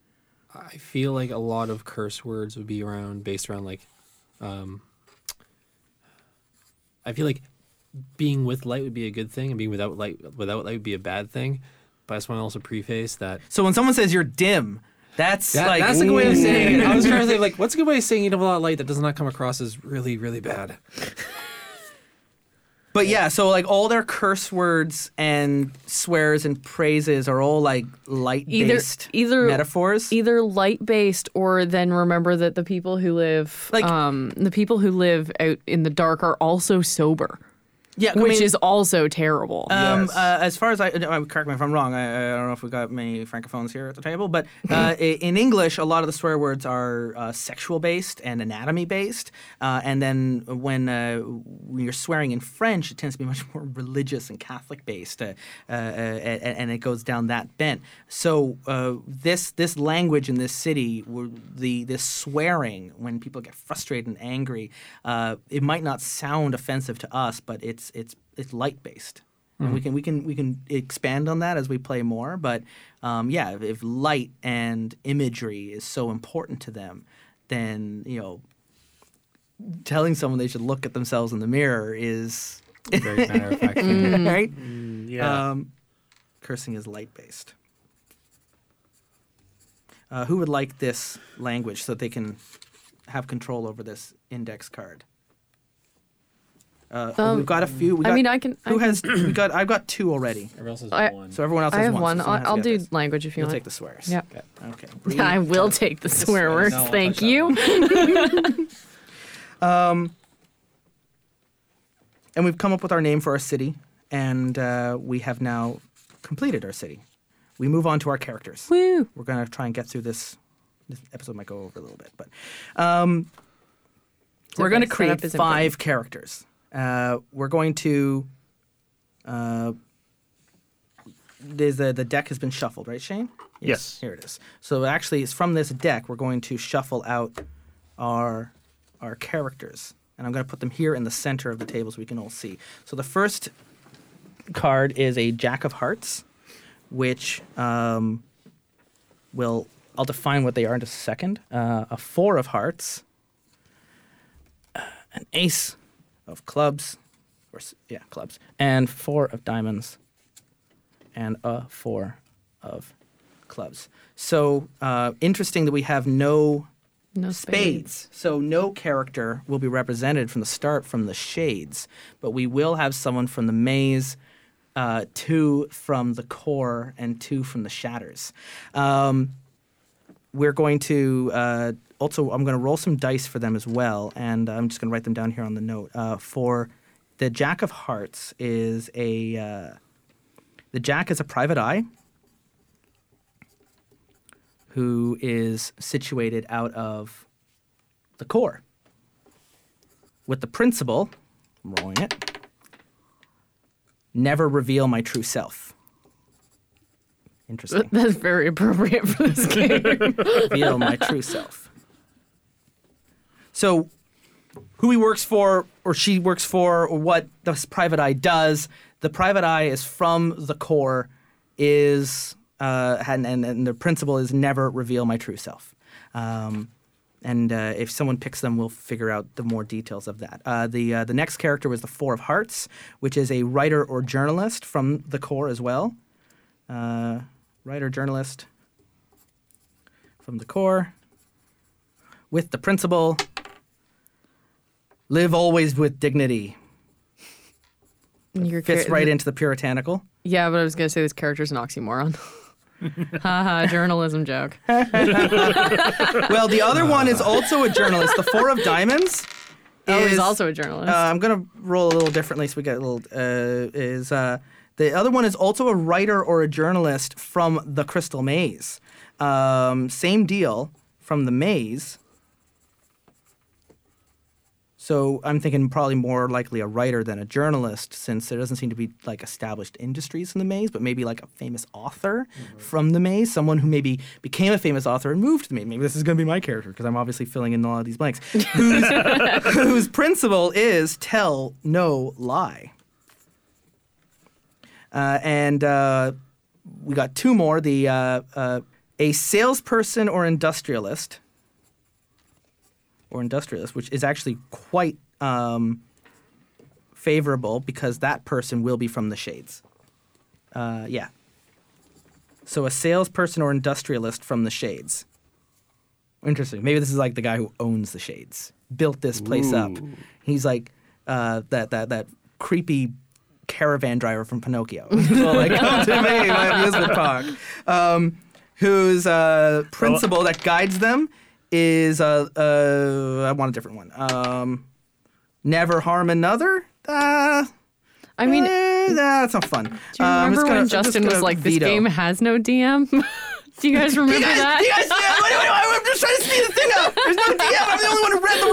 I feel like a lot of curse words would be around based around like. Um, I feel like being with light would be a good thing, and being without light without light would be a bad thing. But I just want to also preface that. So when someone says you're dim. That's that, like that's a good way of saying it. I was trying to think like, what's a good way of saying you have a lot of light that does not come across as really, really bad. But yeah, so like all their curse words and swears and praises are all like light-based either, either, metaphors. Either light-based, or then remember that the people who live like um, the people who live out in the dark are also sober. Yeah, which I mean, is also terrible. Um, yes. uh, as far as I, uh, correct me if I'm wrong. I, I don't know if we got many francophones here at the table, but uh, in English, a lot of the swear words are uh, sexual based and anatomy based, uh, and then when, uh, when you're swearing in French, it tends to be much more religious and Catholic based, uh, uh, uh, and it goes down that bent. So uh, this this language in this city, the this swearing when people get frustrated and angry, uh, it might not sound offensive to us, but it's It's it's light based, and mm-hmm. we can we can we can expand on that as we play more. But um, yeah, if, if light and imagery is so important to them, then you know, telling someone they should look at themselves in the mirror is very matter of fact, mm. right? Mm, yeah, um, cursing is light based. Uh, who would like this language so that they can have control over this index card? Uh, um, we've got a few. We got, I mean, I can. Who I can, has? We got. I've got two already. Everyone else has I, one. So everyone else has one. I have one. one. So I'll, I'll do this. Language if you You'll want. You'll take the swears. Yeah. Okay. Breathe. I will take the swear words. No, Thank you. um. And we've come up with our name for our city, and uh, we have now completed our city. We move on to our characters. Woo! We're gonna try and get through this. This episode might go over a little bit, but um, so we're gonna create five characters. Uh, we're going to. Uh, the the deck has been shuffled, right, Shane? Yes. yes. Here it is. So actually, it's from this deck. We're going to shuffle out our our characters, and I'm going to put them here in the center of the table so we can all see. So the first card is a Jack of Hearts, which um, will I'll define what they are in just a second. Uh, a Four of Hearts, uh, an Ace. Of clubs, or yeah, clubs, and four of diamonds, and a four of clubs. So uh, interesting that we have no, no spades. spades. So no character will be represented from the start from the shades, but we will have someone from the maze, uh, two from the core, and two from the shatters. Um, we're going to. Uh, Also, I'm going to roll some dice for them as well, and I'm just going to write them down here on the note. Uh, for the Jack of Hearts is a uh, the Jack is a private eye who is situated out of the core. With the principal, I'm rolling it, never reveal my true self. Interesting. That's very appropriate for this game. Reveal my true self. So, who he works for, or she works for, or what this private eye does. The private eye is from the core, is uh, and, and, and the principle is never reveal my true self. Um, and uh, if someone picks them, we'll figure out the more details of that. Uh, the uh, the next character was the Four of Hearts, which is a writer or journalist from the core as well. Uh, writer, journalist from the core with the principle. Live always with dignity. Your fits right into the puritanical. Yeah, but I was going to say this character's an oxymoron. Haha, journalism joke. Well, the other one is also a journalist. The Four of Diamonds oh, is... he's also a journalist. Uh, I'm going to roll a little differently so we get a little... Uh, is uh, the other one is also a writer or a journalist from the Crystal Maze. Um, same deal from the Maze. So I'm thinking probably more likely a writer than a journalist, since there doesn't seem to be like established industries in the Maze, but maybe like a famous author mm-hmm. from the Maze, someone who maybe became a famous author and moved to the Maze. Maybe this is going to be my character because I'm obviously filling in all of these blanks. whose, whose principle is tell no lie. Uh, and uh, we got two more. The uh, uh, a salesperson or industrialist. Or industrialist, which is actually quite um, favorable because that person will be from the Shades. Uh, yeah. So a salesperson or industrialist from the Shades. Interesting. Maybe this is like the guy who owns the Shades, built this place Ooh. Up. He's like uh, that that that creepy caravan driver from Pinocchio. Well, like, come to me, my amusement park. Um, whose uh, principal that guides them. Is a uh, uh, I want a different one. Um, never harm another. Uh, I mean, eh, that's not fun. Do you um, remember gonna, when Justin was like, "This veto. Game has no D M"? Do you guys remember you guys, that? You guys, yeah, wait, wait, wait, I'm just trying to speed the thing up. There's no D M.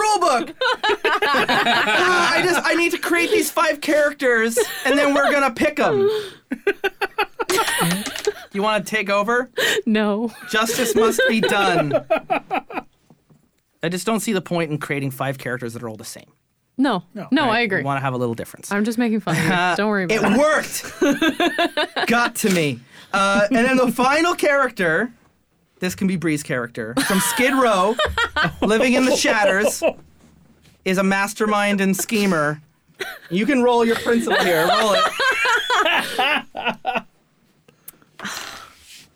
I'm the only one who read the rule book. uh, I just I need to create these five characters, and then we're gonna pick them. You want to take over? No. Justice must be done. I just don't see the point in creating five characters that are all the same. No. No, no right? I agree. You want to have a little difference. I'm just making fun of you. Uh, don't worry about it. It worked! Got to me. Uh, and then the final character, this can be Bree's character, from Skid Row, living in the shatters, is a mastermind and schemer. You can roll your principal here. Roll it.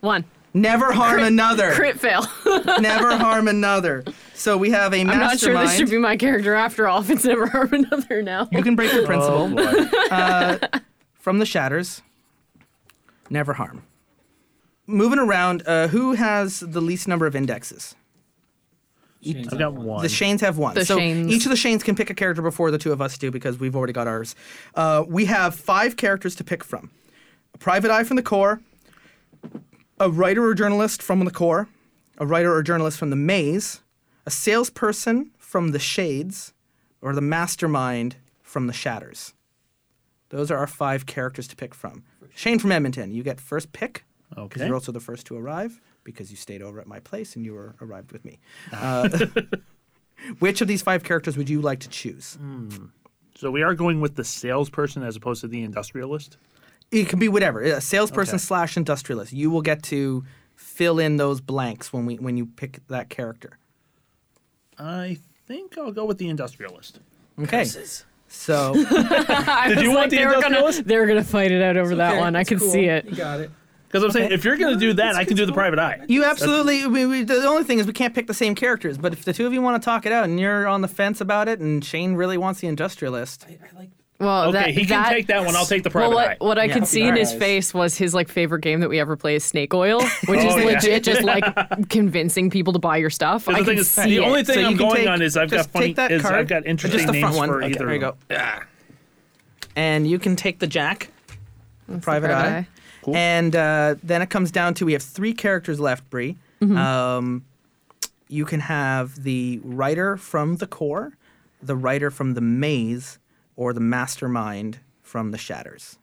One. Never harm crit, another. Crit fail. Never harm another. So we have a mastermind. I'm not sure this should be my character after all if it's never harm another now. You can break your principle. Oh, uh, from the shatters. Never harm. Moving around, uh, who has the least number of indexes? I've got one. The Shanes have one. The so Shanes. Each of the Shanes can pick a character before the two of us do because we've already got ours. Uh, we have five characters to pick from. A private eye from the core. A writer or journalist from the core, a writer or journalist from the Maze, a salesperson from the Shades, or the mastermind from the Shatters. Those are our five characters to pick from. Shane from Edmonton, you get first pick. Okay. Because you're also the first to arrive, because you stayed over at my place and you were arrived with me. Ah. Uh, which of these five characters would you like to choose? Mm. So we are going with the salesperson as opposed to the industrialist? It can be whatever. A salesperson okay. slash industrialist. You will get to fill in those blanks when we when you pick that character. I think I'll go with the industrialist. Okay. Curses. So did you want like the industrialist? They were going to fight it out over so that okay, one. I can cool. see it. You got it. Because I'm saying, okay. if you're going to do that, I can do the private eye. You absolutely. We, we, the only thing is we can't pick the same characters. But if the two of you want to talk it out and you're on the fence about it, and Shane really wants the industrialist, I, I like. Well, okay, that, he can that, take that one. I'll take the private well, what, eye. What I yeah, could see in his eyes. Face was his like favorite game that we ever play is Snake Oil, which oh, is legit yeah. just like convincing people to buy your stuff. I the, can is, see the only it. Thing so I'm going take, on is I've got funny. Is I've got interesting just the front names one. For okay, either. There you go. Yeah. And you can take the Jack, private, the private eye, eye. Cool. And uh, then it comes down to we have three characters left, Bree. Mm-hmm. Um, you can have the writer from the core, the writer from the Maze. Or the mastermind from the Shatters.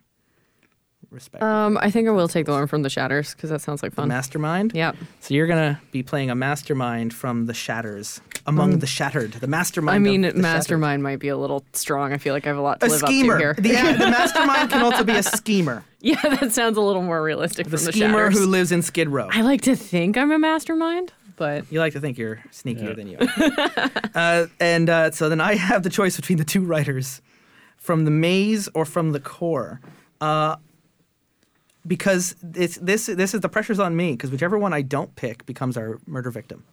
respect. Um, I think I will take the one from the Shatters because that sounds like fun. The Mastermind? Yeah. So you're going to be playing a Mastermind from the Shatters. Among um, the Shattered. The Mastermind. I mean, Mastermind shattered. Might be a little strong. I feel like I have a lot to a live schemer. Up to here. The, the Mastermind can also be a schemer. Yeah, that sounds a little more realistic the from the Shatters. The schemer who lives in Skid Row. I like to think I'm a Mastermind. But you like to think you're sneakier yeah. than you are. uh, and uh, so then I have the choice between the two writers, from the maze or from the core. Uh, because it's, this this is the pressure's on me, because whichever one I don't pick becomes our murder victim.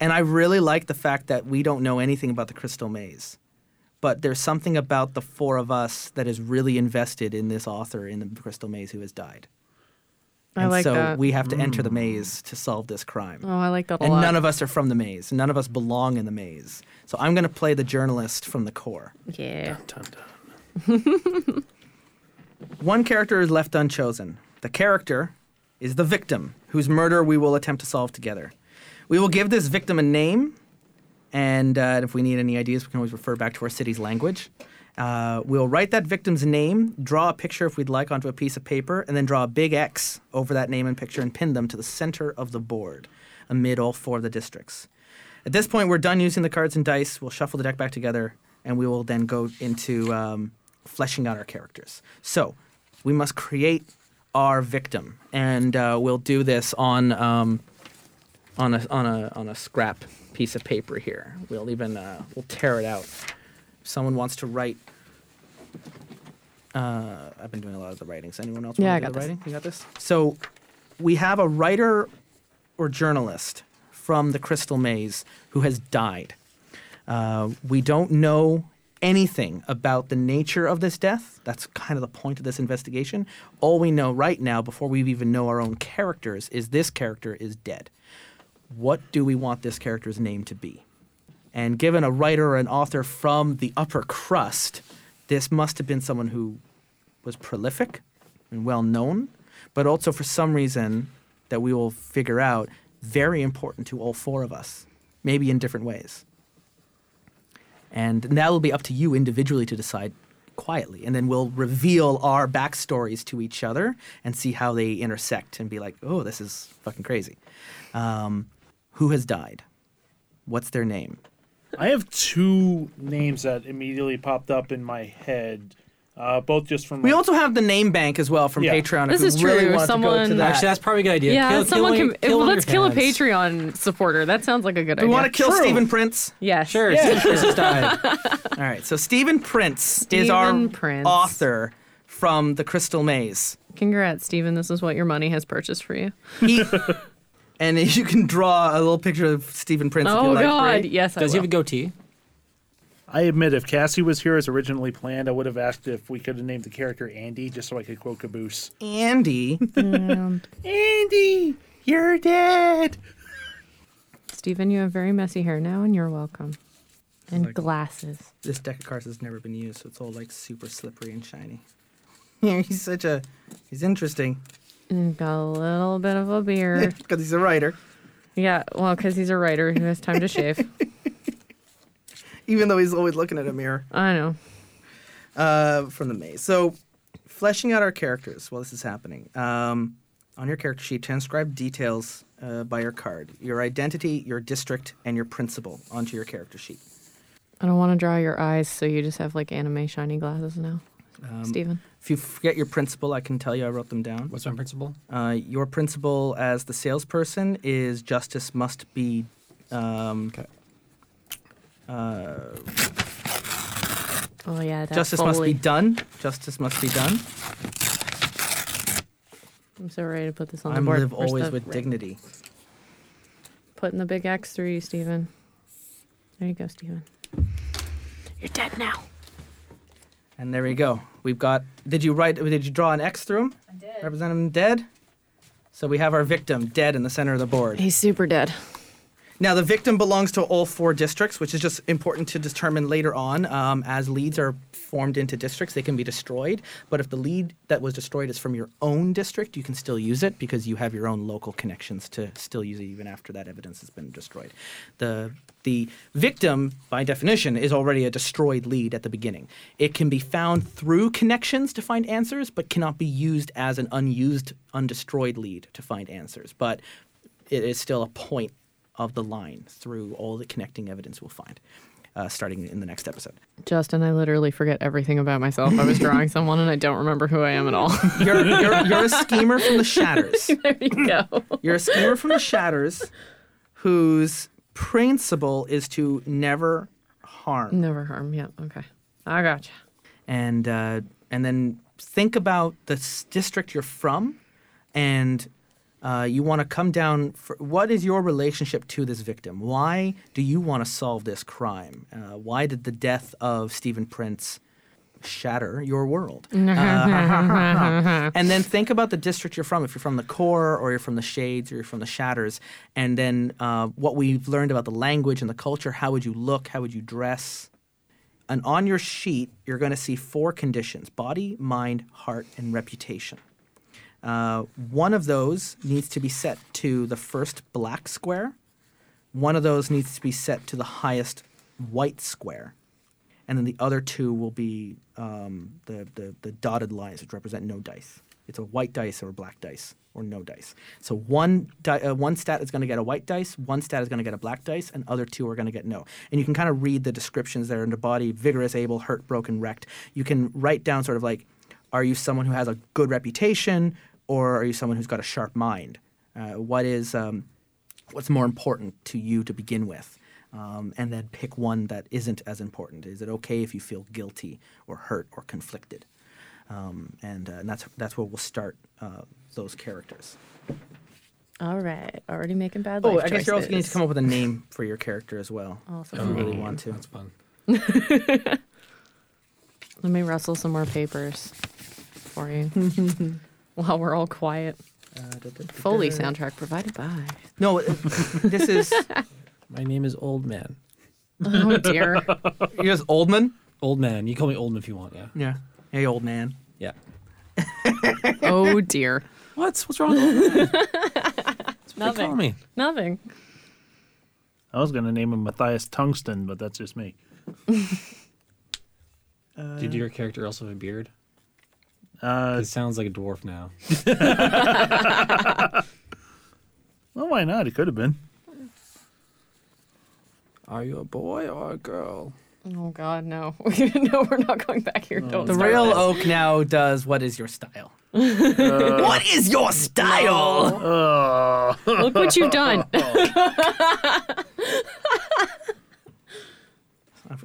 And I really like the fact that we don't know anything about the Crystal Maze. But there's something about the four of us that is really invested in this author in the Crystal Maze who has died. And I like so that. We have to mm. enter the maze to solve this crime. Oh, I like that a and lot. And none of us are from the maze. None of us belong in the maze. So I'm going to play the journalist from the core. Yeah. Dun, dun, dun. One character is left unchosen. The character is the victim, whose murder we will attempt to solve together. We will give this victim a name, and uh, if we need any ideas, we can always refer back to our city's language. Uh, we'll write that victim's name, draw a picture if we'd like onto a piece of paper, and then draw a big X over that name and picture and pin them to the center of the board amid all four of the districts. At this point, we're done using the cards and dice. We'll shuffle the deck back together, and we will then go into um, fleshing out our characters. So we must create our victim, and uh, we'll do this on um, on a on a on a scrap piece of paper here. We'll even uh, we'll tear it out. Someone wants to write. Uh, I've been doing a lot of the writings. Anyone else want yeah, to do the this. writing? You got this? So we have a writer or journalist from the Crystal Maze who has died. Uh, we don't know anything about the nature of this death. That's kind of the point of this investigation. All we know right now, before we even know our own characters, is this character is dead. What do we want this character's name to be? And given a writer or an author from the upper crust, this must have been someone who was prolific and well-known, but also for some reason that we will figure out, very important to all four of us, maybe in different ways. And that will be up to you individually to decide quietly, and then we'll reveal our backstories to each other and see how they intersect and be like, oh, this is fucking crazy. Um, who has died? What's their name? I have two names that immediately popped up in my head, uh, both just from... We like, also have the name bank as well from yeah. Patreon. This if is really true. Someone... To to that. Actually, that's probably a good idea. Yeah, kill, someone kill, can... Kill well, let's kill a Patreon supporter. That sounds like a good we idea. We want to kill true. Stephen Prince? Yeah. Sure. Yeah. Stephen Prince has died. All right, so Stephen Prince Stephen is our Prince. author from The Crystal Maze. Congrats, Stephen. This is what your money has purchased for you. He... And you can draw a little picture of Stephen Prince. Oh, if you like, God. Right? Yes, I Does will. He have a goatee? I admit, if Cassie was here as originally planned, I would have asked if we could have named the character Andy, just so I could quote Caboose. Andy? Andy, you're dead. Stephen, you have very messy hair now, and you're welcome. And like, glasses. This deck of cards has never been used, so it's all, like, super slippery and shiny. Yeah, he's such a... He's interesting. And got a little bit of a beard. Because he's a writer. Yeah, well, because he's a writer who has time to shave. Even though he's always looking at a mirror. I know. Uh, from the maze. So, fleshing out our characters while this is happening. Um, on your character sheet, transcribe details uh, by your card. Your identity, your district, and your principal onto your character sheet. I don't want to draw your eyes, so you just have, like, anime shiny glasses now. Um, Stephen? If you forget your principal, I can tell you I wrote them down. What's my principal? Uh, your principal as the salesperson is justice must be... Um, okay. Uh, oh, yeah. That's justice Foley. must be done. Justice must be done. I'm so ready to put this on I'm the board. I live always with right. dignity. Putting the big X through you, Stephen. There you go, Stephen. You're dead now. And there we go. We've got. Did you write? Did you draw an X through him? I did. Represent him dead. So we have our victim dead in the center of the board. He's super dead. Now, the victim belongs to all four districts, which is just important to determine later on. Um, as leads are formed into districts, they can be destroyed. But if the lead that was destroyed is from your own district, you can still use it because you have your own local connections to still use it even after that evidence has been destroyed. The The victim, by definition, is already a destroyed lead at the beginning. It can be found through connections to find answers, but cannot be used as an unused, undestroyed lead to find answers. But it is still a point of the line through all the connecting evidence we'll find, uh, starting in the next episode. Justin, I literally forget everything about myself. I was drawing someone, and I don't remember who I am at all. You're, you're, you're a schemer from the Shatters. There you go. You're a schemer from the Shatters who's... principle is to never harm. Never harm, yeah, okay. I gotcha. And, uh, and then think about the district you're from, and uh, you want to come down for, what is your relationship to this victim? Why do you want to solve this crime? Uh, why did the death of Stephen Prince shatter your world? uh, and then think about the district you're from, if you're from the core or you're from the shades or you're from the shatters, and then uh, what we've learned about the language and the culture. How would you look? How would you dress? And on your sheet you're going to see four conditions: body, mind, heart, and reputation. Uh, one of those needs to be set to the first black square, one of those needs to be set to the highest white square, and then the other two will be um, the, the the dotted lines, which represent no dice. It's a white dice or a black dice or no dice. So one di- uh, one stat is going to get a white dice, one stat is going to get a black dice, and other two are going to get no. And you can kind of read the descriptions there in the body: vigorous, able, hurt, broken, wrecked. You can write down sort of like, are you someone who has a good reputation, or are you someone who's got a sharp mind? Uh, what is um, what's more important to you to begin with? Um, and then pick one that isn't as important. Is it okay if you feel guilty or hurt or conflicted? Um, and, uh, and that's that's where we'll start uh, those characters. All right. Already making bad life choices. Oh, I guess you're also going to need to come up with a name for your character as well. Also, if you really want to. That's fun. Let me rustle some more papers for you while we're all quiet. Uh, da, da, da, Foley da, da, da. Soundtrack provided by. No, uh, this is... My name is Old Man. Oh, dear. You're just Old Man? Old Man. You call me Old Man if you want, yeah. Yeah. Hey, Old Man. Yeah. Oh, dear. What's what's wrong with Old Man? That's what Nothing. They call me. Nothing. I was going to name him Matthias Tungsten, but that's just me. uh, Did your character also have a beard? Uh, it sounds like a dwarf now. Well, why not? It could have been. Are you a boy or a girl? Oh, God, no. No, we're not going back here. Don't the real this. Oak now does what is your style? Uh, what is your style? Uh, Look what you've done.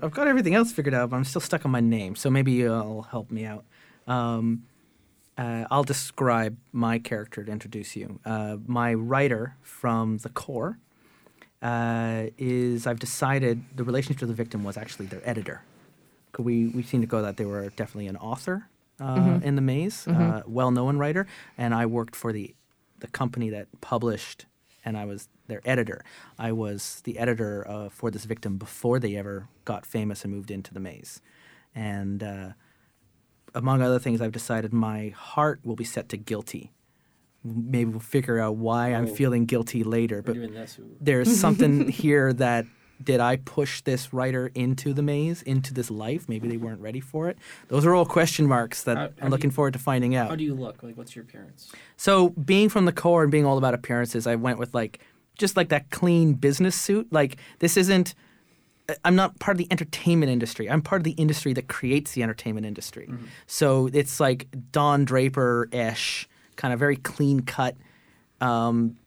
I've got everything else figured out, but I'm still stuck on my name, so maybe you'll help me out. Um, uh, I'll describe my character to introduce you. Uh, my writer from the core... Uh, is I've decided the relationship to the victim was actually their editor. We, we seem to go that they were definitely an author uh, mm-hmm. in the maze, mm-hmm. uh, well-known writer, and I worked for the the company that published, and I was their editor. I was the editor uh, for this victim before they ever got famous and moved into the maze. And uh, among other things, I've decided my heart will be set to guilty. Maybe we'll figure out why oh. I'm feeling guilty later, but there's something here that, did I push this writer into the maze, into this life? Maybe they weren't ready for it. Those are all question marks that how, how I'm looking you, forward to finding out. How do you look? Like, what's your appearance? So being from the core and being all about appearances, I went with like, just like that clean business suit. Like, this isn't, I'm not part of the entertainment industry. I'm part of the industry that creates the entertainment industry. Mm-hmm. So it's like Don Draper-ish. Kind of very clean cut, um,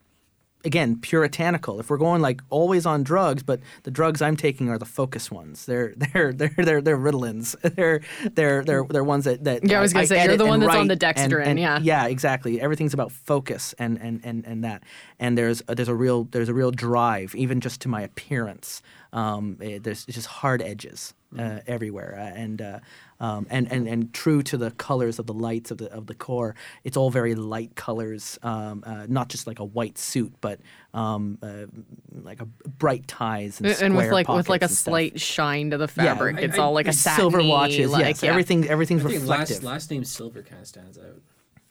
again, puritanical. If we're going like always on drugs, but the drugs I'm taking are the focus ones. They're they're they're they're they're Ritalins. They're they're they're they're ones that, that yeah. I was gonna I say you're the one that's on the Dexedrine. And, and, yeah, yeah, exactly. Everything's about focus and and and, and that. And there's a, there's a real there's a real drive even just to my appearance um, it, there's it's just hard edges uh, mm-hmm. everywhere, uh, and, uh, um, and and and true to the colors of the lights of the of the core, it's all very light colors, um, uh, not just like a white suit, but um, uh, like a bright ties and, and square with like pockets with like a slight stuff. Shine to the fabric. Yeah, it's I, all like I, a satiny, silver watches. Like, yes, yeah. everything everything's I think reflective. Last, last name Silver kind of stands out.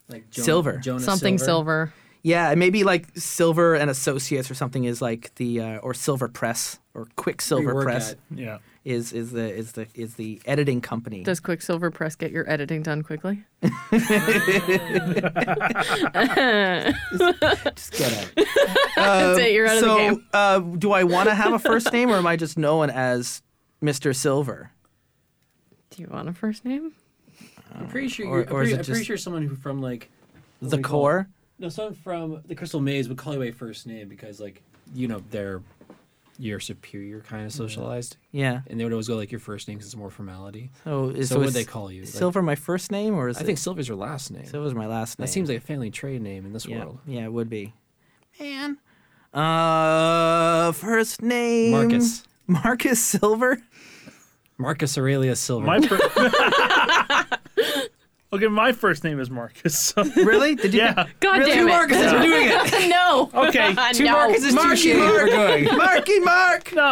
Like Jonah, Silver, Jonah something Silver. Silver. Yeah, maybe like Silver and Associates or something is like the uh, or Silver Press or Quicksilver Press. Yeah. Is is the is the is the editing company. Does Quicksilver Press get your editing done quickly? just, just get out. Uh, That's it. You're out so, of the game. So, uh, do I want to have a first name, or am I just known as Mister Silver? Do you want a first name? Uh, I'm pretty sure. Or, you're, I'm, or pretty, is it I'm just pretty sure someone who from like the core. No, someone from the Crystal Maze would call you a first name because, like, you know, they're your superior kind of socialized. Yeah. And they would always go, like, your first name because it's more formality. So, is, so, so what would they call you? Is like, Silver my first name or is I it? I think Silver's your last name. Silver's my last name. That seems like a family trade name in this yeah. world. Yeah, it would be. Man. Uh, first name. Marcus. Marcus Silver? Marcus Aurelius Silver. My per- Okay, my first name is Marcus. So. Really? Did you? Yeah. Th- God really? Damn it. Two Marcuses are doing it. No. Okay. Two no. Marcuses, Marky Mark. Going. Marky Mark. No.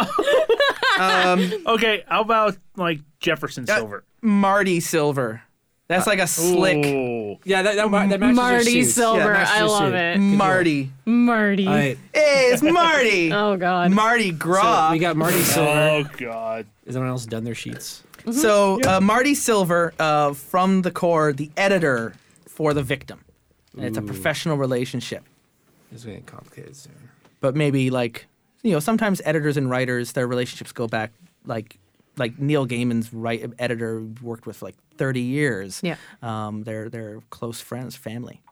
um, okay, how about like Jefferson Silver? Uh, Marty Silver. That's like a slick. Ooh. Yeah, that, that, that matches Marty Silver. Yeah, I love suit. It. Marty. Marty. All right. Hey, it's Marty. Oh, God. Marty Gras. So we got Marty Silver. Oh, God. Is anyone else done their sheets? Mm-hmm. So, yeah. uh, Marty Silver uh, from the core, the editor for The Victim. And it's a professional relationship. It's getting complicated soon. But maybe, like, you know, sometimes editors and writers, their relationships go back, like, like Neil Gaiman's write, editor worked with, like, thirty years. Yeah. Um, they're, they're close friends, family.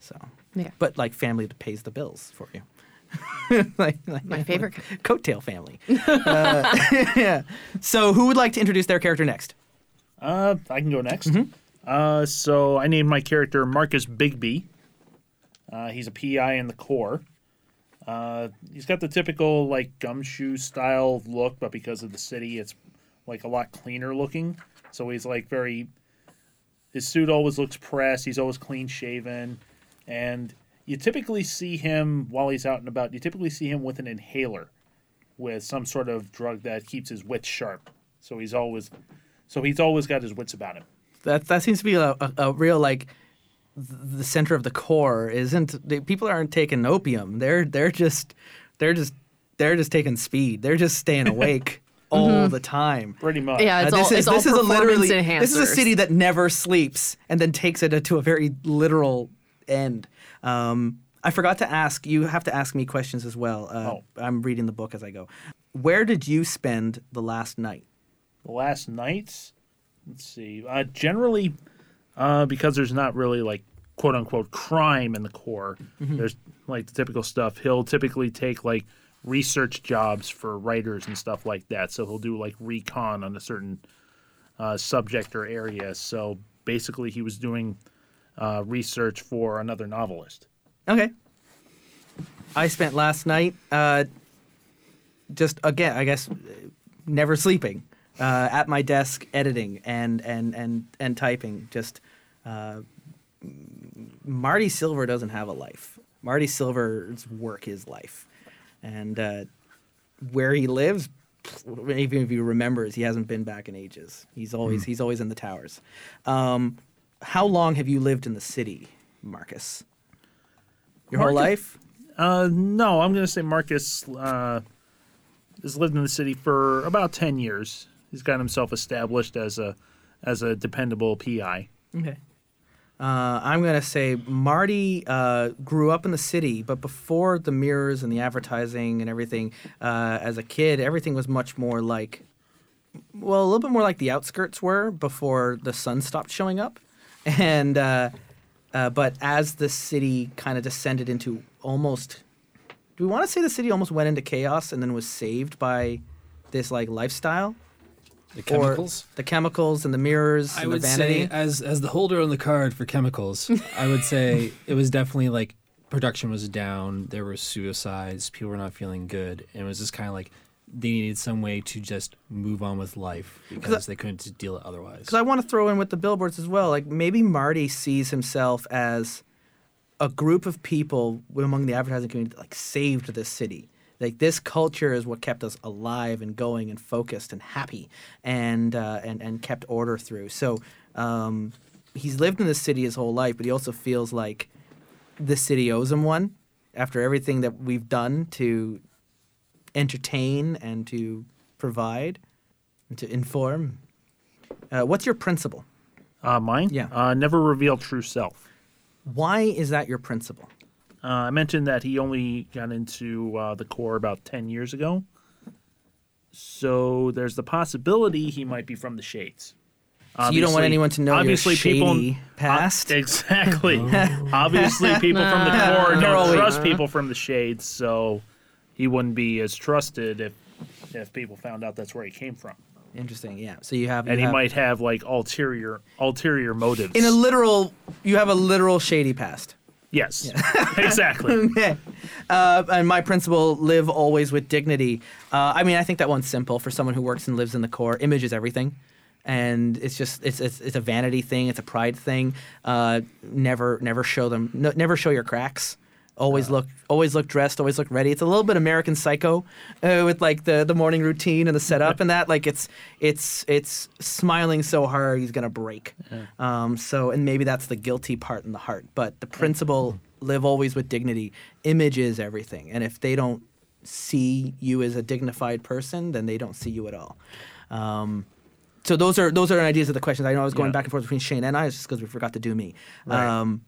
So. Yeah. But, like, family that pays the bills for you. like, like, my favorite like, coattail family. uh, yeah. So, who would like to introduce their character next? Uh, I can go next. Mm-hmm. Uh, so I named my character Marcus Bigby. Uh, he's a P I in the Corps. Uh, he's got the typical like gumshoe style look, but because of the city, it's like a lot cleaner looking. So he's like very. His suit always looks pressed. He's always clean shaven, and. You typically see him, while he's out and about, you typically see him with an inhaler with some sort of drug that keeps his wits sharp. So he's always so he's always got his wits about him. That that seems to be a, a, a real, like, the center of the core isn't, they, people aren't taking opium. They're they're just, they're just, they're just taking speed. They're just staying awake. All mm-hmm. the time. Pretty much. Yeah, it's uh, this all, is, it's this all is performance a enhancers. This is a city that never sleeps and then takes it to a very literal end. Um, I forgot to ask. You have to ask me questions as well. Uh, oh. I'm reading the book as I go. Where did you spend the last night? The last night? Let's see. Uh, generally, uh, because there's not really like quote-unquote crime in the core, mm-hmm. there's like the typical stuff. He'll typically take like research jobs for writers and stuff like that. So he'll do like recon on a certain uh, subject or area. So basically he was doing... Uh, research for another novelist. Okay. I spent last night uh, just, again, I guess, never sleeping, uh, at my desk editing and and, and, and typing. Just uh, Marty Silver doesn't have a life. Marty Silver's work is life. And uh, where he lives, even if he remembers, he hasn't been back in ages. He's always, mm. he's always in the towers. Um How long have you lived in the city, Marcus? Your Marcus, whole life? Uh, no, I'm going to say Marcus uh, has lived in the city for about ten years. He's got himself established as a as a dependable P I. Okay. Uh, I'm going to say Marty uh, grew up in the city, but before the mirrors and the advertising and everything, uh, as a kid, everything was much more like, well, a little bit more like the outskirts were before the sun stopped showing up. And uh, uh, but as the city kind of descended into almost, do we want to say the city almost went into chaos and then was saved by this like lifestyle? The chemicals, or the chemicals and the mirrors. I and would the vanity? Say as as the holder on the card for chemicals, I would say it was definitely like production was down. There were suicides. People were not feeling good, and it was just kind of like they needed some way to just move on with life because I, they couldn't deal it otherwise. Because I want to throw in with the billboards as well, like maybe Marty sees himself as a group of people among the advertising community that like saved this city. Like this culture is what kept us alive and going and focused and happy and uh, and, and kept order through. So um, he's lived in this city his whole life, but he also feels like the city owes him one after everything that we've done to entertain and to provide and to inform. Uh, what's your principle? Uh, mine? Yeah. Uh, never reveal true self. Why is that your principle? Uh, I mentioned that he only got into uh, the Corps about ten years ago. So there's the possibility he might be from the Shades. So obviously, you don't want anyone to know obviously your shady people, past? Uh, exactly. Obviously people from the Corps don't no, trust wait. people from the Shades, so he wouldn't be as trusted if if people found out that's where he came from. Interesting, yeah. So you have, you and he have, might have like ulterior ulterior motives. In a literal, you have a literal shady past. Yes, yeah. Exactly. Okay. uh, and my principle: live always with dignity. Uh, I mean, I think that one's simple for someone who works and lives in the Corps. Image is everything, and it's just it's it's, it's a vanity thing. It's a pride thing. Uh, never never show them. No, never show your cracks. Always uh, look, always look dressed, always look ready. It's a little bit American Psycho, uh, with like the, the morning routine and the setup and that. Like it's it's it's smiling so hard he's gonna break. Yeah. Um, so and maybe that's the guilty part in the heart. But the principle: live always with dignity. Image is everything. And if they don't see you as a dignified person, then they don't see you at all. Um, so those are those are ideas of the questions. I know I was going yeah. back and forth between Shane and I, just because we forgot to do me. Right. Um,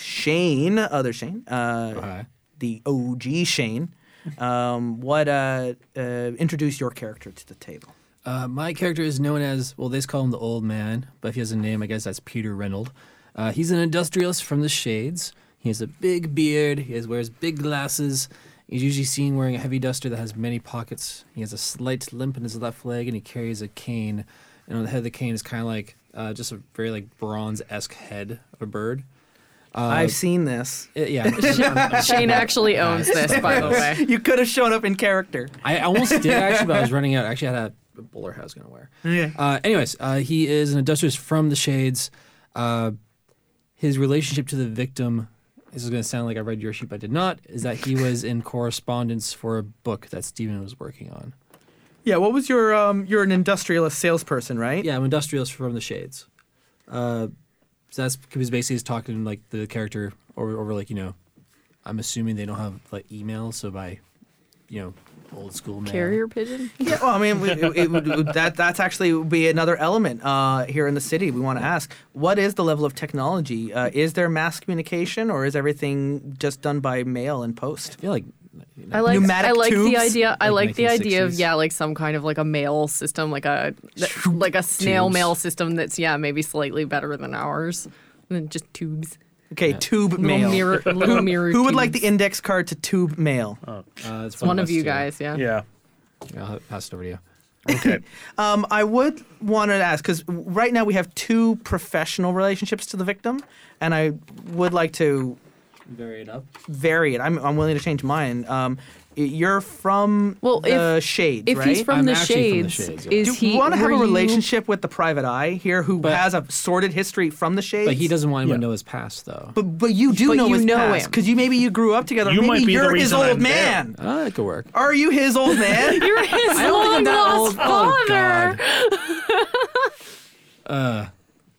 Shane, other Shane, uh, okay. the O G Shane, um, what uh, uh, introduce your character to the table? Uh, my character is known as, well, they call him the Old Man, but if he has a name, I guess that's Peter Reynolds. Uh, he's an industrialist from the Shades. He has a big beard. He has, wears big glasses. He's usually seen wearing a heavy duster that has many pockets. He has a slight limp in his left leg, and he carries a cane. And on the head of the cane is kind of like uh, just a very like bronze-esque head of a bird. Uh, I've seen this. It, yeah, I'm, Shane actually owns this, by the way. You could have shown up in character. I almost did, actually, but I was running out. I actually had a bowler hat I was going to wear. Yeah. Uh, anyways, uh, he is an industrialist from the Shades. Uh, his relationship to the victim, this is going to sound like I read your sheet, but I did not, is that he was in correspondence for a book that Stephen was working on. Yeah, what was your, um, you're an industrialist salesperson, right? Yeah, I'm an industrialist from the Shades. Uh... So that's because basically he's talking like the character over, over like, you know, I'm assuming they don't have like email, so by, you know, old school mail. Carrier pigeon? Yeah, well, I mean, we, it, it would, that that's actually would be another element uh, here in the city. We want to ask, what is the level of technology? Uh, is there mass communication, or is everything just done by mail and post? I feel like... You know, I like I like tubes? the idea I like, like the idea of yeah like some kind of like a mail system like a th- like a snail tubes. mail system that's yeah maybe slightly better than ours than just tubes. Okay, yeah. tube little mail. Mirror, little mirror. Who would like the index card to tube mail? Oh, uh, that's it's one, one of you guys, yeah. Yeah. yeah. I'll pass it over to you. Okay. um, I would want to ask, because right now we have two professional relationships to the victim, and I would like to vary it up. Vary it. I'm I'm willing to change mine. Um, you're from well, the if, Shades, if right? If he's from, the Shades, from the Shades, yeah. is Do he? Do you want to have a relationship you... with the private eye here, who but, has a sordid history from the Shades? But he doesn't want anyone yeah. to know his past, though. But but you do but know you his know past, because you maybe you grew up together. You maybe might be you're the his old I'm man. There. Oh, that could work. Are you his old man? You're his long lost father. Oh, God. uh,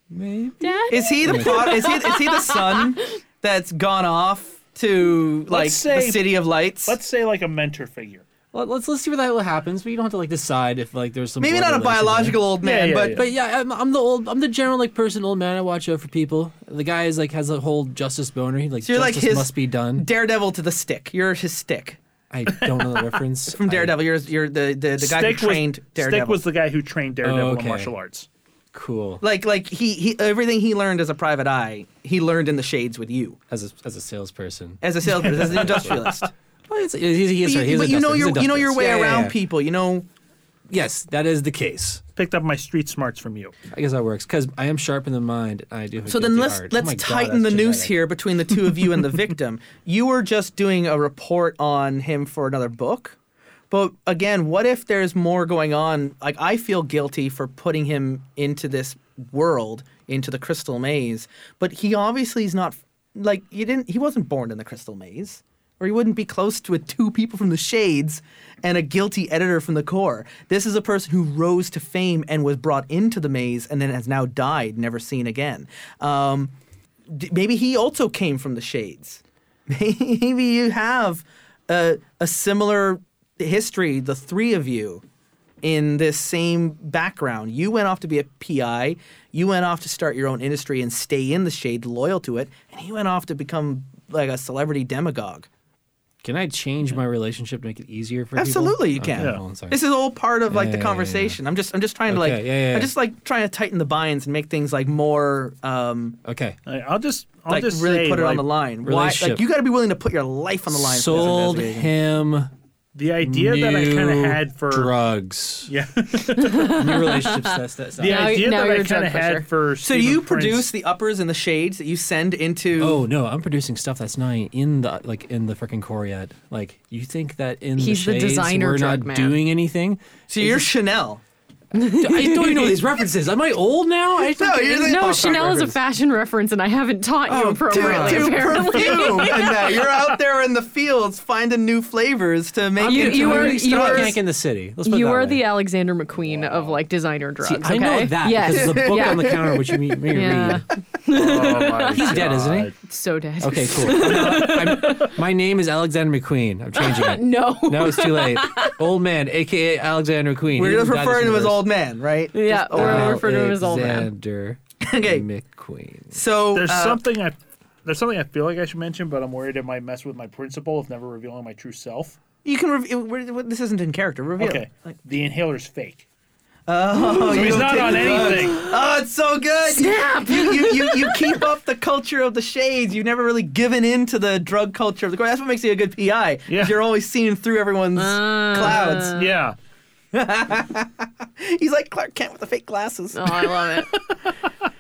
maybe. Daddy? Is he the father? Is he is he the son? That's gone off to like say, the City of Lights. Let's say like a mentor figure. Well, let's let's see where that happens. But you don't have to like decide if like there's some. Maybe not a biological old man, yeah, yeah, but yeah. but yeah, I'm, I'm the old, I'm the general like person, old man. I watch out for people. The guy is like has a whole justice boner. He like so justice like his must be done. Daredevil to the Stick. You're his Stick. I don't know the reference from Daredevil. I, you're you're the the, the guy who trained was, Daredevil. Stick was the guy who trained Daredevil oh, okay. in martial arts. Cool. Like, like he, he, everything he learned as a private eye, he learned in the Shades with you. As a, as a salesperson. As a salesperson, as an industrialist. Well, he's, he's, he's, but you, but you know your, you know your way yeah, around yeah, yeah. people. You know. Yes, that is the case. Picked up my street smarts from you. I guess that works because I am sharp in the mind. I do. Have so then let's art. let's oh tighten God, the noose here between the two of you and the victim. You were just doing a report on him for another book. But again, what if there's more going on? Like, I feel guilty for putting him into this world, into the Crystal Maze, but he obviously is not, like, he didn't, he wasn't born in the Crystal Maze, or he wouldn't be close to it, two people from the Shades and a guilty editor from the Core. This is a person who rose to fame and was brought into the maze and then has now died, never seen again. Um, d- maybe he also came from the Shades. Maybe you have a, a similar history, the three of you, in this same background. You went off to be a P I, you went off to start your own industry and stay in the Shade, loyal to it, and he went off to become like a celebrity demagogue. Can I change my relationship to make it easier for Absolutely, people? Absolutely, you can. Okay, yeah. This is all part of like yeah, the conversation. Yeah, yeah, yeah. I'm just, I'm just trying okay, to like, yeah, yeah, yeah. I'm just like trying to tighten the binds and make things like more. Um, okay, I'll just, I'll like, just really say, put it like, on the line. Why, like you got to be willing to put your life on the line. Sold for him. The idea New that I kind of had for drugs. Yeah. New relationships. That's, that's the now, idea now that I kind of had pusher. for. So Stephen you Prince. produce the uppers and the Shades that you send into. Oh no, I'm producing stuff that's not in the like in the freaking core yet. Like you think that in He's the, the Shades we're not man. doing anything. So you're Chanel. I don't even know these references. Am I old now? I no, you're like, no Chanel is reference. a fashion reference, and I haven't taught you oh, appropriately. Too, too apparently, and now you're out there in the fields finding new flavors to make. You, it you are you are in the city. Let's put you are way. the Alexander McQueen wow. of like designer drugs. See, okay? I know that yes. because there's a book yeah. on the counter which you meet me yeah. read. Oh my He's God. dead, isn't he? So dead. Okay, cool. I'm, I'm, my name is Alexander McQueen. I'm changing it. No, no, it's too late. Old man, aka Alexander McQueen. We're just referring to him as old. Old man, right? Yeah, or refer to him as old man. Alexander McQueen. So there's uh, something I, there's something I feel like I should mention, but I'm worried it might mess with my principle of never revealing my true self. You can reveal. This isn't in character. Reveal. Okay. Like, the inhaler's fake. Oh, so he's not on anything. Drugs. Oh, it's so good. Snap. You, you, you, you keep up the culture of the Shades. You've never really given in to the drug culture of the Core. That's what makes you a good P I. Because yeah. you're always seeing through everyone's uh, clouds. Yeah. He's like Clark Kent with the fake glasses. Oh, I love it.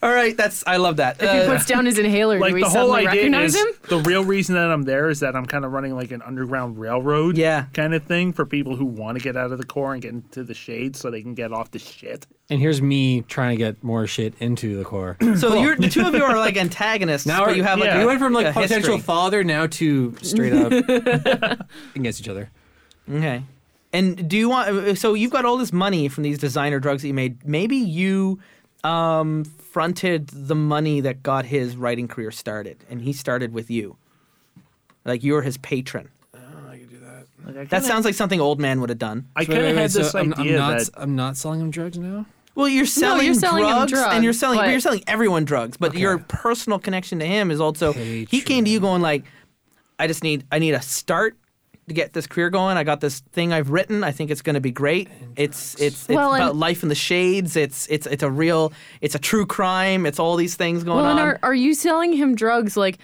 All right, that's I love that. If uh, he puts down his inhaler, like do we the suddenly whole idea recognize is, him? The real reason that I'm there is that I'm kind of running like an underground railroad yeah. kind of thing for people who want to get out of the Core and get into the Shade so they can get off the shit. And here's me trying to get more shit into the Core. So cool. you're, the two of you are like antagonists. Now you have like yeah. you went from like potential history. father now to straight up against each other. Okay. And do you want? So you've got all this money from these designer drugs that you made. Maybe you um, fronted the money that got his writing career started, and he started with you, like you were his patron. I don't know how you do that. Like, kinda, that sounds like something old man would have done. I kind of had so this I'm, idea I'm not, that I'm not selling him drugs now. Well, you're selling, no, you're selling drugs, drugs, and you're selling but you're selling everyone drugs. But okay. your personal connection to him is also. Patron. He came to you going like, I just need I need a start. To get this career going, I got this thing I've written. I think it's going to be great. It's it's, it's well, about life in the Shades. It's it's it's a real, it's a true crime. It's all these things going well, on. Well, are, are you selling him drugs? Like,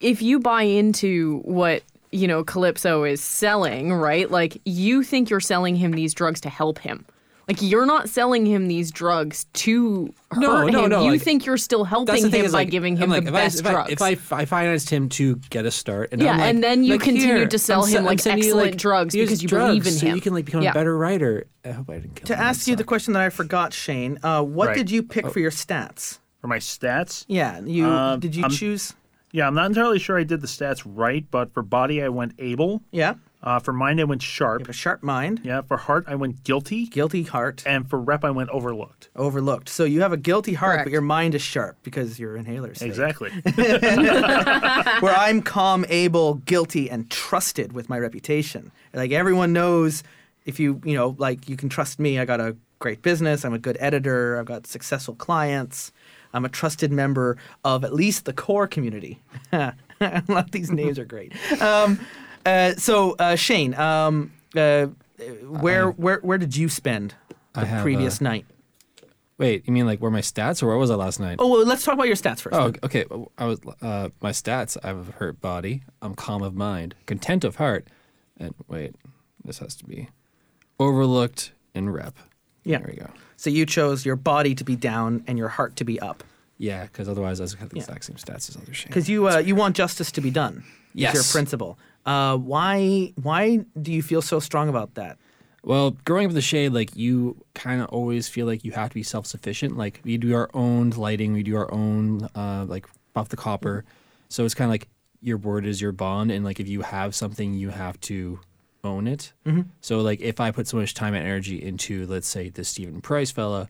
if you buy into what you know Calypso is selling, right? Like, you think you're selling him these drugs to help him. Like, you're not selling him these drugs to hurt no, no, him. No, you like, think you're still helping him by like, giving him like, the best I, drugs. If I, if I financed him to get a start. And yeah, I'm like, and then you like, continue here, to sell I'm him like excellent you, like, drugs because you drugs believe in so him. So you can like become yeah. a better writer. I hope I didn't kill To him, ask you the question that I forgot, Shane, uh, what right. did you pick oh. for your stats? For my stats? Yeah. you uh, Did you I'm, choose? Yeah, I'm not entirely sure I did the stats right, but for body I went able. Yeah. Uh, for mind, I went sharp. You have a sharp mind. Yeah. For heart, I went guilty. Guilty heart. And for rep, I went overlooked. Overlooked. So you have a guilty heart, Correct. but your mind is sharp because your inhaler's safe. Exactly. Where I'm calm, able, guilty, and trusted with my reputation. Like everyone knows, if you you know like you can trust me. I got a great business. I'm a good editor. I've got successful clients. I'm a trusted member of at least the Core community. I love these names are great. Um, Uh, so uh, Shane, um, uh, where where where did you spend the previous a... night? Wait, you mean like where my stats or where was I last night? Oh, well, let's talk about your stats first. Oh, okay. I was uh, my stats. I have a hurt body. I'm calm of mind, content of heart, and wait, this has to be overlooked in rep. Yeah, there we go. So you chose your body to be down and your heart to be up. Yeah, because otherwise I was going to have the yeah. exact same stats as other shit. Because you uh, you want justice to be done. Yes. It's your principle. Uh, why why do you feel so strong about that? Well, growing up in the shade, like, you kind of always feel like you have to be self-sufficient. Like, we do our own lighting, we do our own, uh, like, buff the copper. So it's kind of like your word is your bond, and, like, if you have something, you have to own it. Mm-hmm. So, like, if I put so much time and energy into, let's say, this Stephen Prince fella,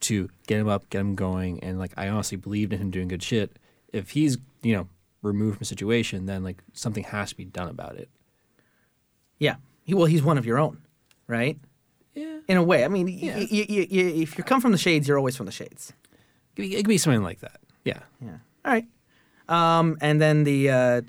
to get him up, get him going, and, like, I honestly believed in him doing good shit, if he's, you know, removed from the situation, then, like, something has to be done about it. Yeah. He, well, he's one of your own. Right? Yeah. In a way. I mean, yeah. y- y- y- y- if you come from the shades, you're always from the shades. It could be, it could be something like that. Yeah. Yeah. All right. Um, and then the, uh,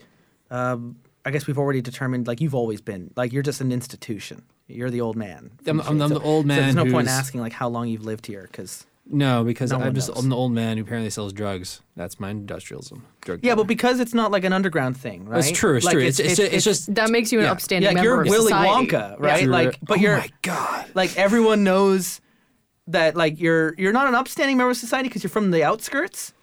uh, I guess we've already determined, like, you've always been, like, you're just an institution. You're the old man. I'm, the, I'm, I'm so, the old man. So there's no who's... point in asking, like, how long you've lived here, because... No, because no I'm just knows. I'm the old man who apparently sells drugs. That's my industrialism. Drug yeah, dealer. But because it's not like an underground thing, right? That's true. It's like, true. It's, it's, it's, it's, it's just that makes you an yeah. upstanding yeah, member you're of Willy society. Wonka, right? Yeah. Like, but oh you're my God. Like everyone knows that like you're you're not an upstanding member of society because you're from the outskirts.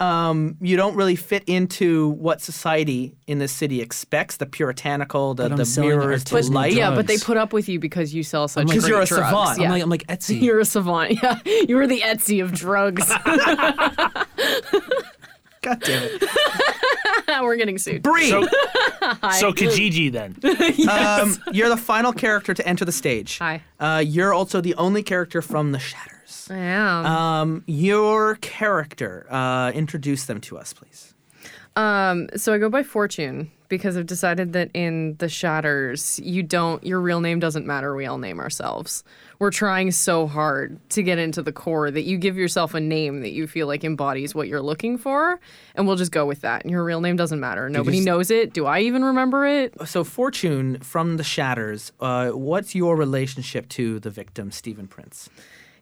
Um, you don't really fit into what society in this city expects, the puritanical, the, the mirrors to light. Yeah, but they put up with you because you sell such drugs. Because you're a savant. Yeah. I'm, like, I'm like Etsy. You're a savant, yeah. You are the Etsy of drugs. God damn it. We're getting sued. Bree! So, so Kijiji then. Yes. Um, you're the final character to enter the stage. Hi. Uh, you're also the only character from the Shatter. I am. Um, your character, uh, introduce them to us, please. Um, so I go by Fortune because I've decided that in the Shatters, you don't, your real name doesn't matter. We all name ourselves. We're trying so hard to get into the core that you give yourself a name that you feel like embodies what you're looking for, and we'll just go with that. And your real name doesn't matter. Nobody just... knows it. Do I even remember it? So Fortune from the Shatters, uh, what's your relationship to the victim, Stephen Prince?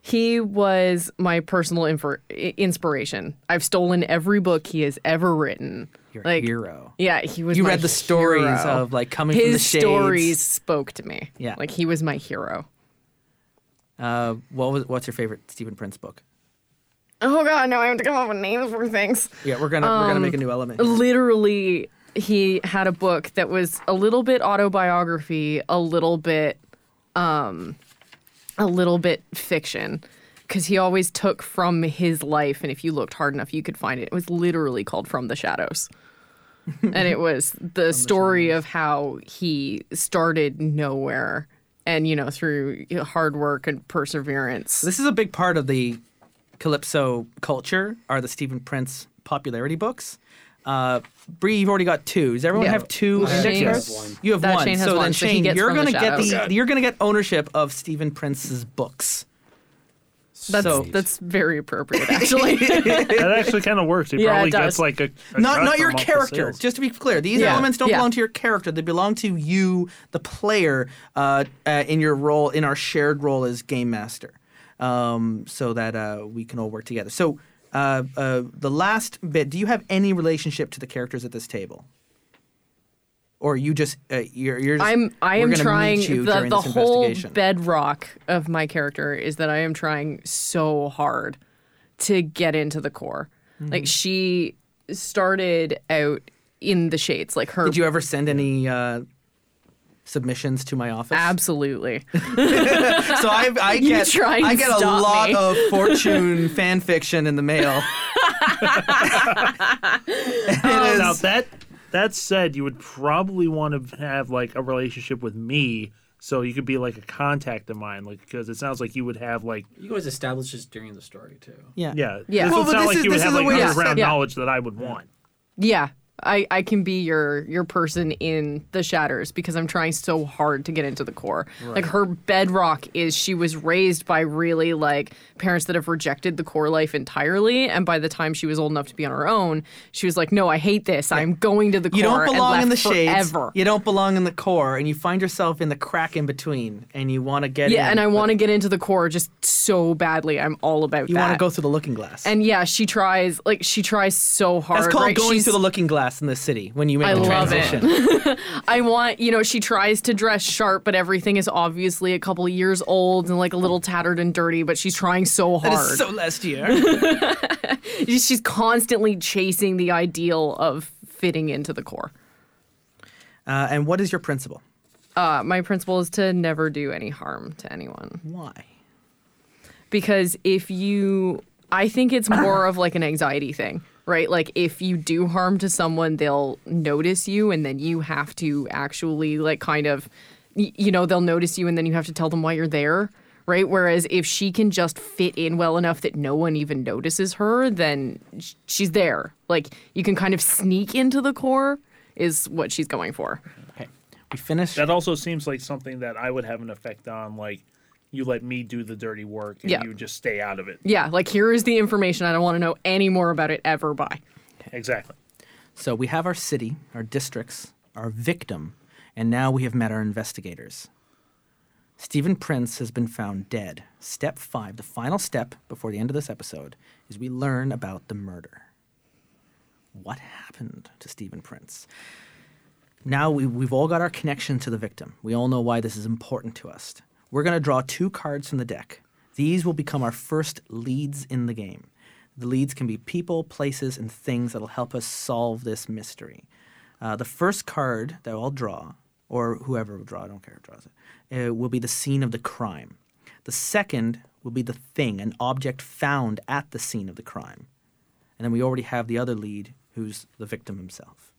He was my personal infor- inspiration. I've stolen every book he has ever written. Your like, hero. Yeah, he was. You my read the hero. Stories of like coming His from the shades. His stories spoke to me. Yeah, like he was my hero. Uh, what was what's your favorite Stephen Prince book? Oh God, no! I have to come up with names for things. Yeah, we're gonna um, we're gonna make a new element. Literally, he had a book that was a little bit autobiography, a little bit. Um, A little bit fiction, because he always took from his life, and if you looked hard enough, you could find it. It was literally called From the Shadows. And it was the story of how he started nowhere and, you know, through hard work and perseverance. This is a big part of the Calypso culture, are the Stephen Prince popularity books. Uh, Bree, you've already got two. Does everyone yeah. have two index cards? Yes. You have that one. So one. then, so Shane, you're gonna the get the God. you're gonna get ownership of Stephen Prince's books. That's so. that's very appropriate, actually. That actually kind of works. He yeah, probably gets like a, a not not your character. Just to be clear, these yeah. elements don't yeah. belong to your character. They belong to you, the player, uh, uh, in your role, in our shared role as game master, um, so that uh, we can all work together. So. Uh, uh, the last bit, do you have any relationship to the characters at this table? Or you just, uh, you're, you're just, I'm, I am trying, the, the whole bedrock of my character is that I am trying so hard to get into the core. Mm-hmm. Like, she started out in the shades, like her. Did you ever send any, uh... submissions to my office? Absolutely. So I, I get, I get a lot me. of Fortune fan fiction in the mail. Oh, now that that said, you would probably want to have like a relationship with me, so you could be like a contact of mine, like because it sounds like you would have like you guys establish this during the story too. Yeah, yeah. yeah. Well, so it's not like is, you would have like underground yeah. knowledge yeah. that I would want. Yeah. I, I can be your, your person in the Shatters because I'm trying so hard to get into the core. Right. Like, her bedrock is she was raised by really, like, parents that have rejected the core life entirely, and by the time she was old enough to be on her own, she was like, no, I hate this. Yeah. I'm going to the you core don't belong and left in the forever. Shades. You don't belong in the core, and you find yourself in the crack in between, and you want to get Yeah, in, and I want to get into the core just so badly. I'm all about you that. You want to go through the looking glass. And, yeah, she tries, like, she tries so hard. That's called right? going She's, through the looking glass. class in the city when you make I the love transition. It. I want, you know, she tries to dress sharp, but everything is obviously a couple years old and like a little tattered and dirty, but she's trying so hard. That is so last year. She's constantly chasing the ideal of fitting into the core. Uh, and what is your principle? Uh, my principle is to never do any harm to anyone. Why? Because if you... I think it's more of like an anxiety thing, right? Like if you do harm to someone, they'll notice you and then you have to actually like kind of, you know, they'll notice you and then you have to tell them why you're there, right? Whereas if she can just fit in well enough that no one even notices her, then she's there. Like you can kind of sneak into the core is what she's going for. Okay. We finished. That also seems like something that I would have an effect on, like, you let me do the dirty work, and yeah. you just stay out of it. Yeah, like, here is the information. I don't want to know any more about it ever, bye. Exactly. So we have our city, our districts, our victim, and now we have met our investigators. Stephen Prince has been found dead. Step five, the final step before the end of this episode, is we learn about the murder. What happened to Stephen Prince? Now we, we've all got our connection to the victim. We all know why this is important to us. We're going to draw two cards from the deck. These will become our first leads in the game. The leads can be people, places, and things that will help us solve this mystery. Uh, the first card that I'll draw, or whoever will draw, I don't care who draws it, uh, will be the scene of the crime. The second will be the thing, an object found at the scene of the crime. And then we already have the other lead, who's the victim himself.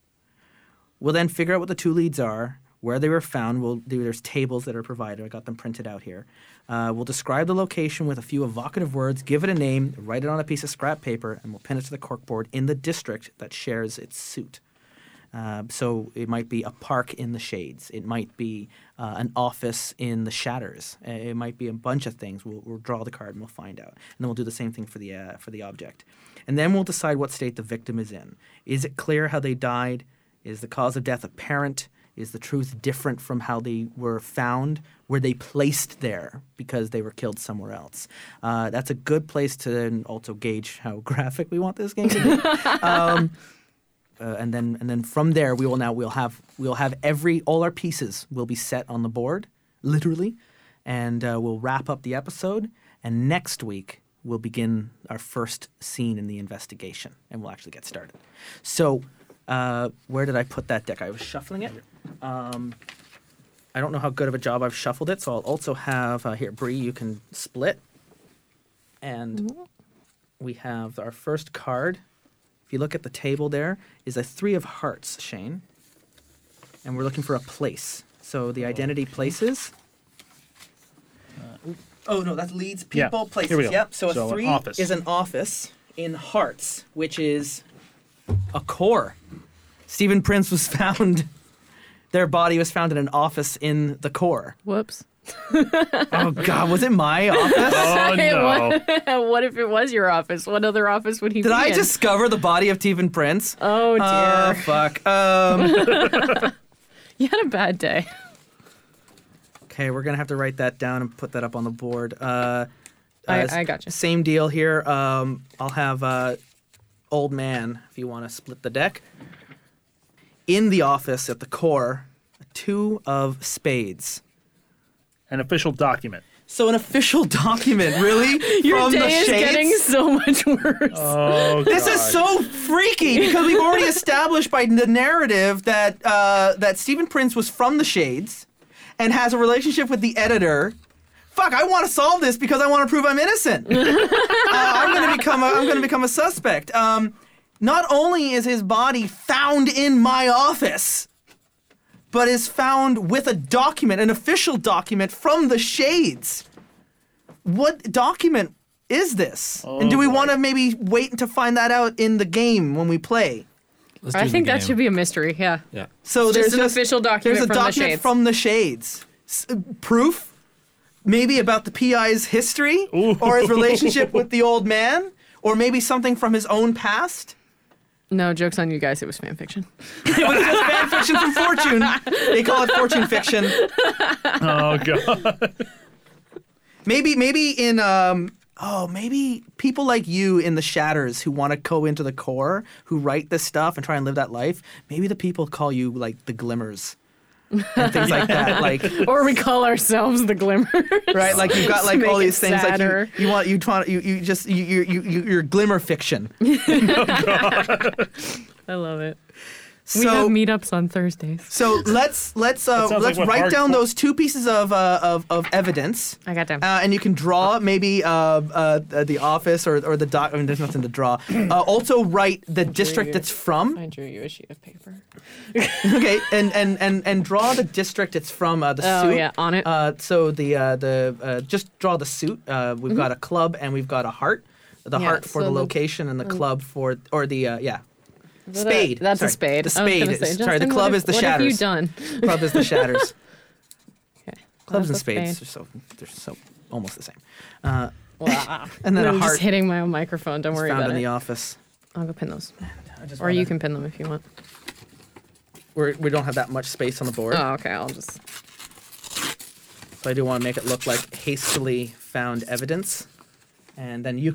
We'll then figure out what the two leads are, where they were found. We'll, there's tables that are provided. I got them printed out here. Uh, we'll describe the location with a few evocative words, give it a name, write it on a piece of scrap paper, and we'll pin it to the corkboard in the district that shares its suit. Uh, so it might be a park in the shades. It might be uh, an office in the shatters. It might be a bunch of things. We'll, we'll draw the card and we'll find out. And then we'll do the same thing for the uh, for the object. And then we'll decide what state the victim is in. Is it clear how they died? Is the cause of death apparent? Is the truth different from how they were found? Were they placed there because they were killed somewhere else? Uh, that's a good place to also gauge how graphic we want this game to be. um, uh, and then, and then from there, we will now we'll have we'll have every all our pieces will be set on the board, literally, and uh, we'll wrap up the episode. And next week we'll begin our first scene in the investigation, and we'll actually get started. So. Uh, where did I put that deck? I was shuffling it. Um, I don't know how good of a job I've shuffled it, so I'll also have... Uh, here, Bree, you can split. And we have our first card. If you look at the table there, is a three of hearts, Shane. And we're looking for a place. So the identity places... Uh, oh, no, that leads people, yeah, places. Yep. So a so three an is an office in hearts, which is... a core. Stephen Prince was found, their body was found in an office in the core. Whoops. Oh, God, was it my office? Oh, no. What if it was your office? What other office would he Did be I in? discover the body of Stephen Prince? Oh, dear. Oh, fuck. Um, you had a bad day. Okay, we're going to have to write that down and put that up on the board. Uh, I, uh, I got you. Same deal here. Um, I'll have... Uh, Old man, if you want to split the deck. In the office at the core, a two of spades. An official document. So an official document, really? Your From day the is shades? Getting so much worse. Oh, God. This is so freaky because we've already established by the narrative that uh, that Stephen Prince was from the Shades and has a relationship with the editor. Fuck, I want to solve this because I want to prove I'm innocent. uh, I'm going to become a, I'm going to become a suspect. Um, not only is his body found in my office, but is found with a document, an official document from the Shades. What document is this? Oh, and do we want to maybe wait to find that out in the game when we play? Let's I think that game. Should be a mystery, yeah. Yeah. So just there's an just, official document there's a from document the from the Shades. S- proof? Maybe about the P I's history, Ooh. Or his relationship with the old man, or maybe something from his own past. No, joke's on you guys, it was fan fiction. It was just fan fiction from Fortune. They call it Fortune fiction. Oh, God. Maybe maybe in um, oh, maybe people like you in the shatters who want to go into the core, who write this stuff and try and live that life, maybe the people call you, like, the glimmers. And things like that, like, or we call ourselves the glimmers, right? Like you've got like all these things, sadder. Like you, you want, you want, you you just you you you you're glimmer fiction. Oh, God. I love it. So, we have meetups on Thursdays. So let's let's uh, let's like write down those two pieces of uh, of of evidence. I got them. Uh, and you can draw maybe uh, uh, the office or or the doc. I mean, there's nothing to draw. Uh, also write the district you, it's from. I drew you a sheet of paper. Okay, and, and, and, and draw the district it's from. Uh, the oh suit. Yeah, on it. Uh, so the uh, the uh, just draw the suit. Uh, we've mm-hmm. got a club and we've got a heart. The yeah, heart for so the location and the mm-hmm. club for or the uh, yeah. Spade. That a, that's sorry. a spade. The spade. Say, Justin, sorry, the club if, is the what shatters. What have you done? Club is the shatters. Okay. Clubs and spades spade. are so they're so almost the same. Uh, wow. And then I'm a heart. I'm just hitting my own microphone. Don't worry about it. Found in the office. I'll go pin those. Or wanna, you can pin them if you want. We're, we don't have that much space on the board. Oh, okay. I'll just. So I do want to make it look like hastily found evidence, and then you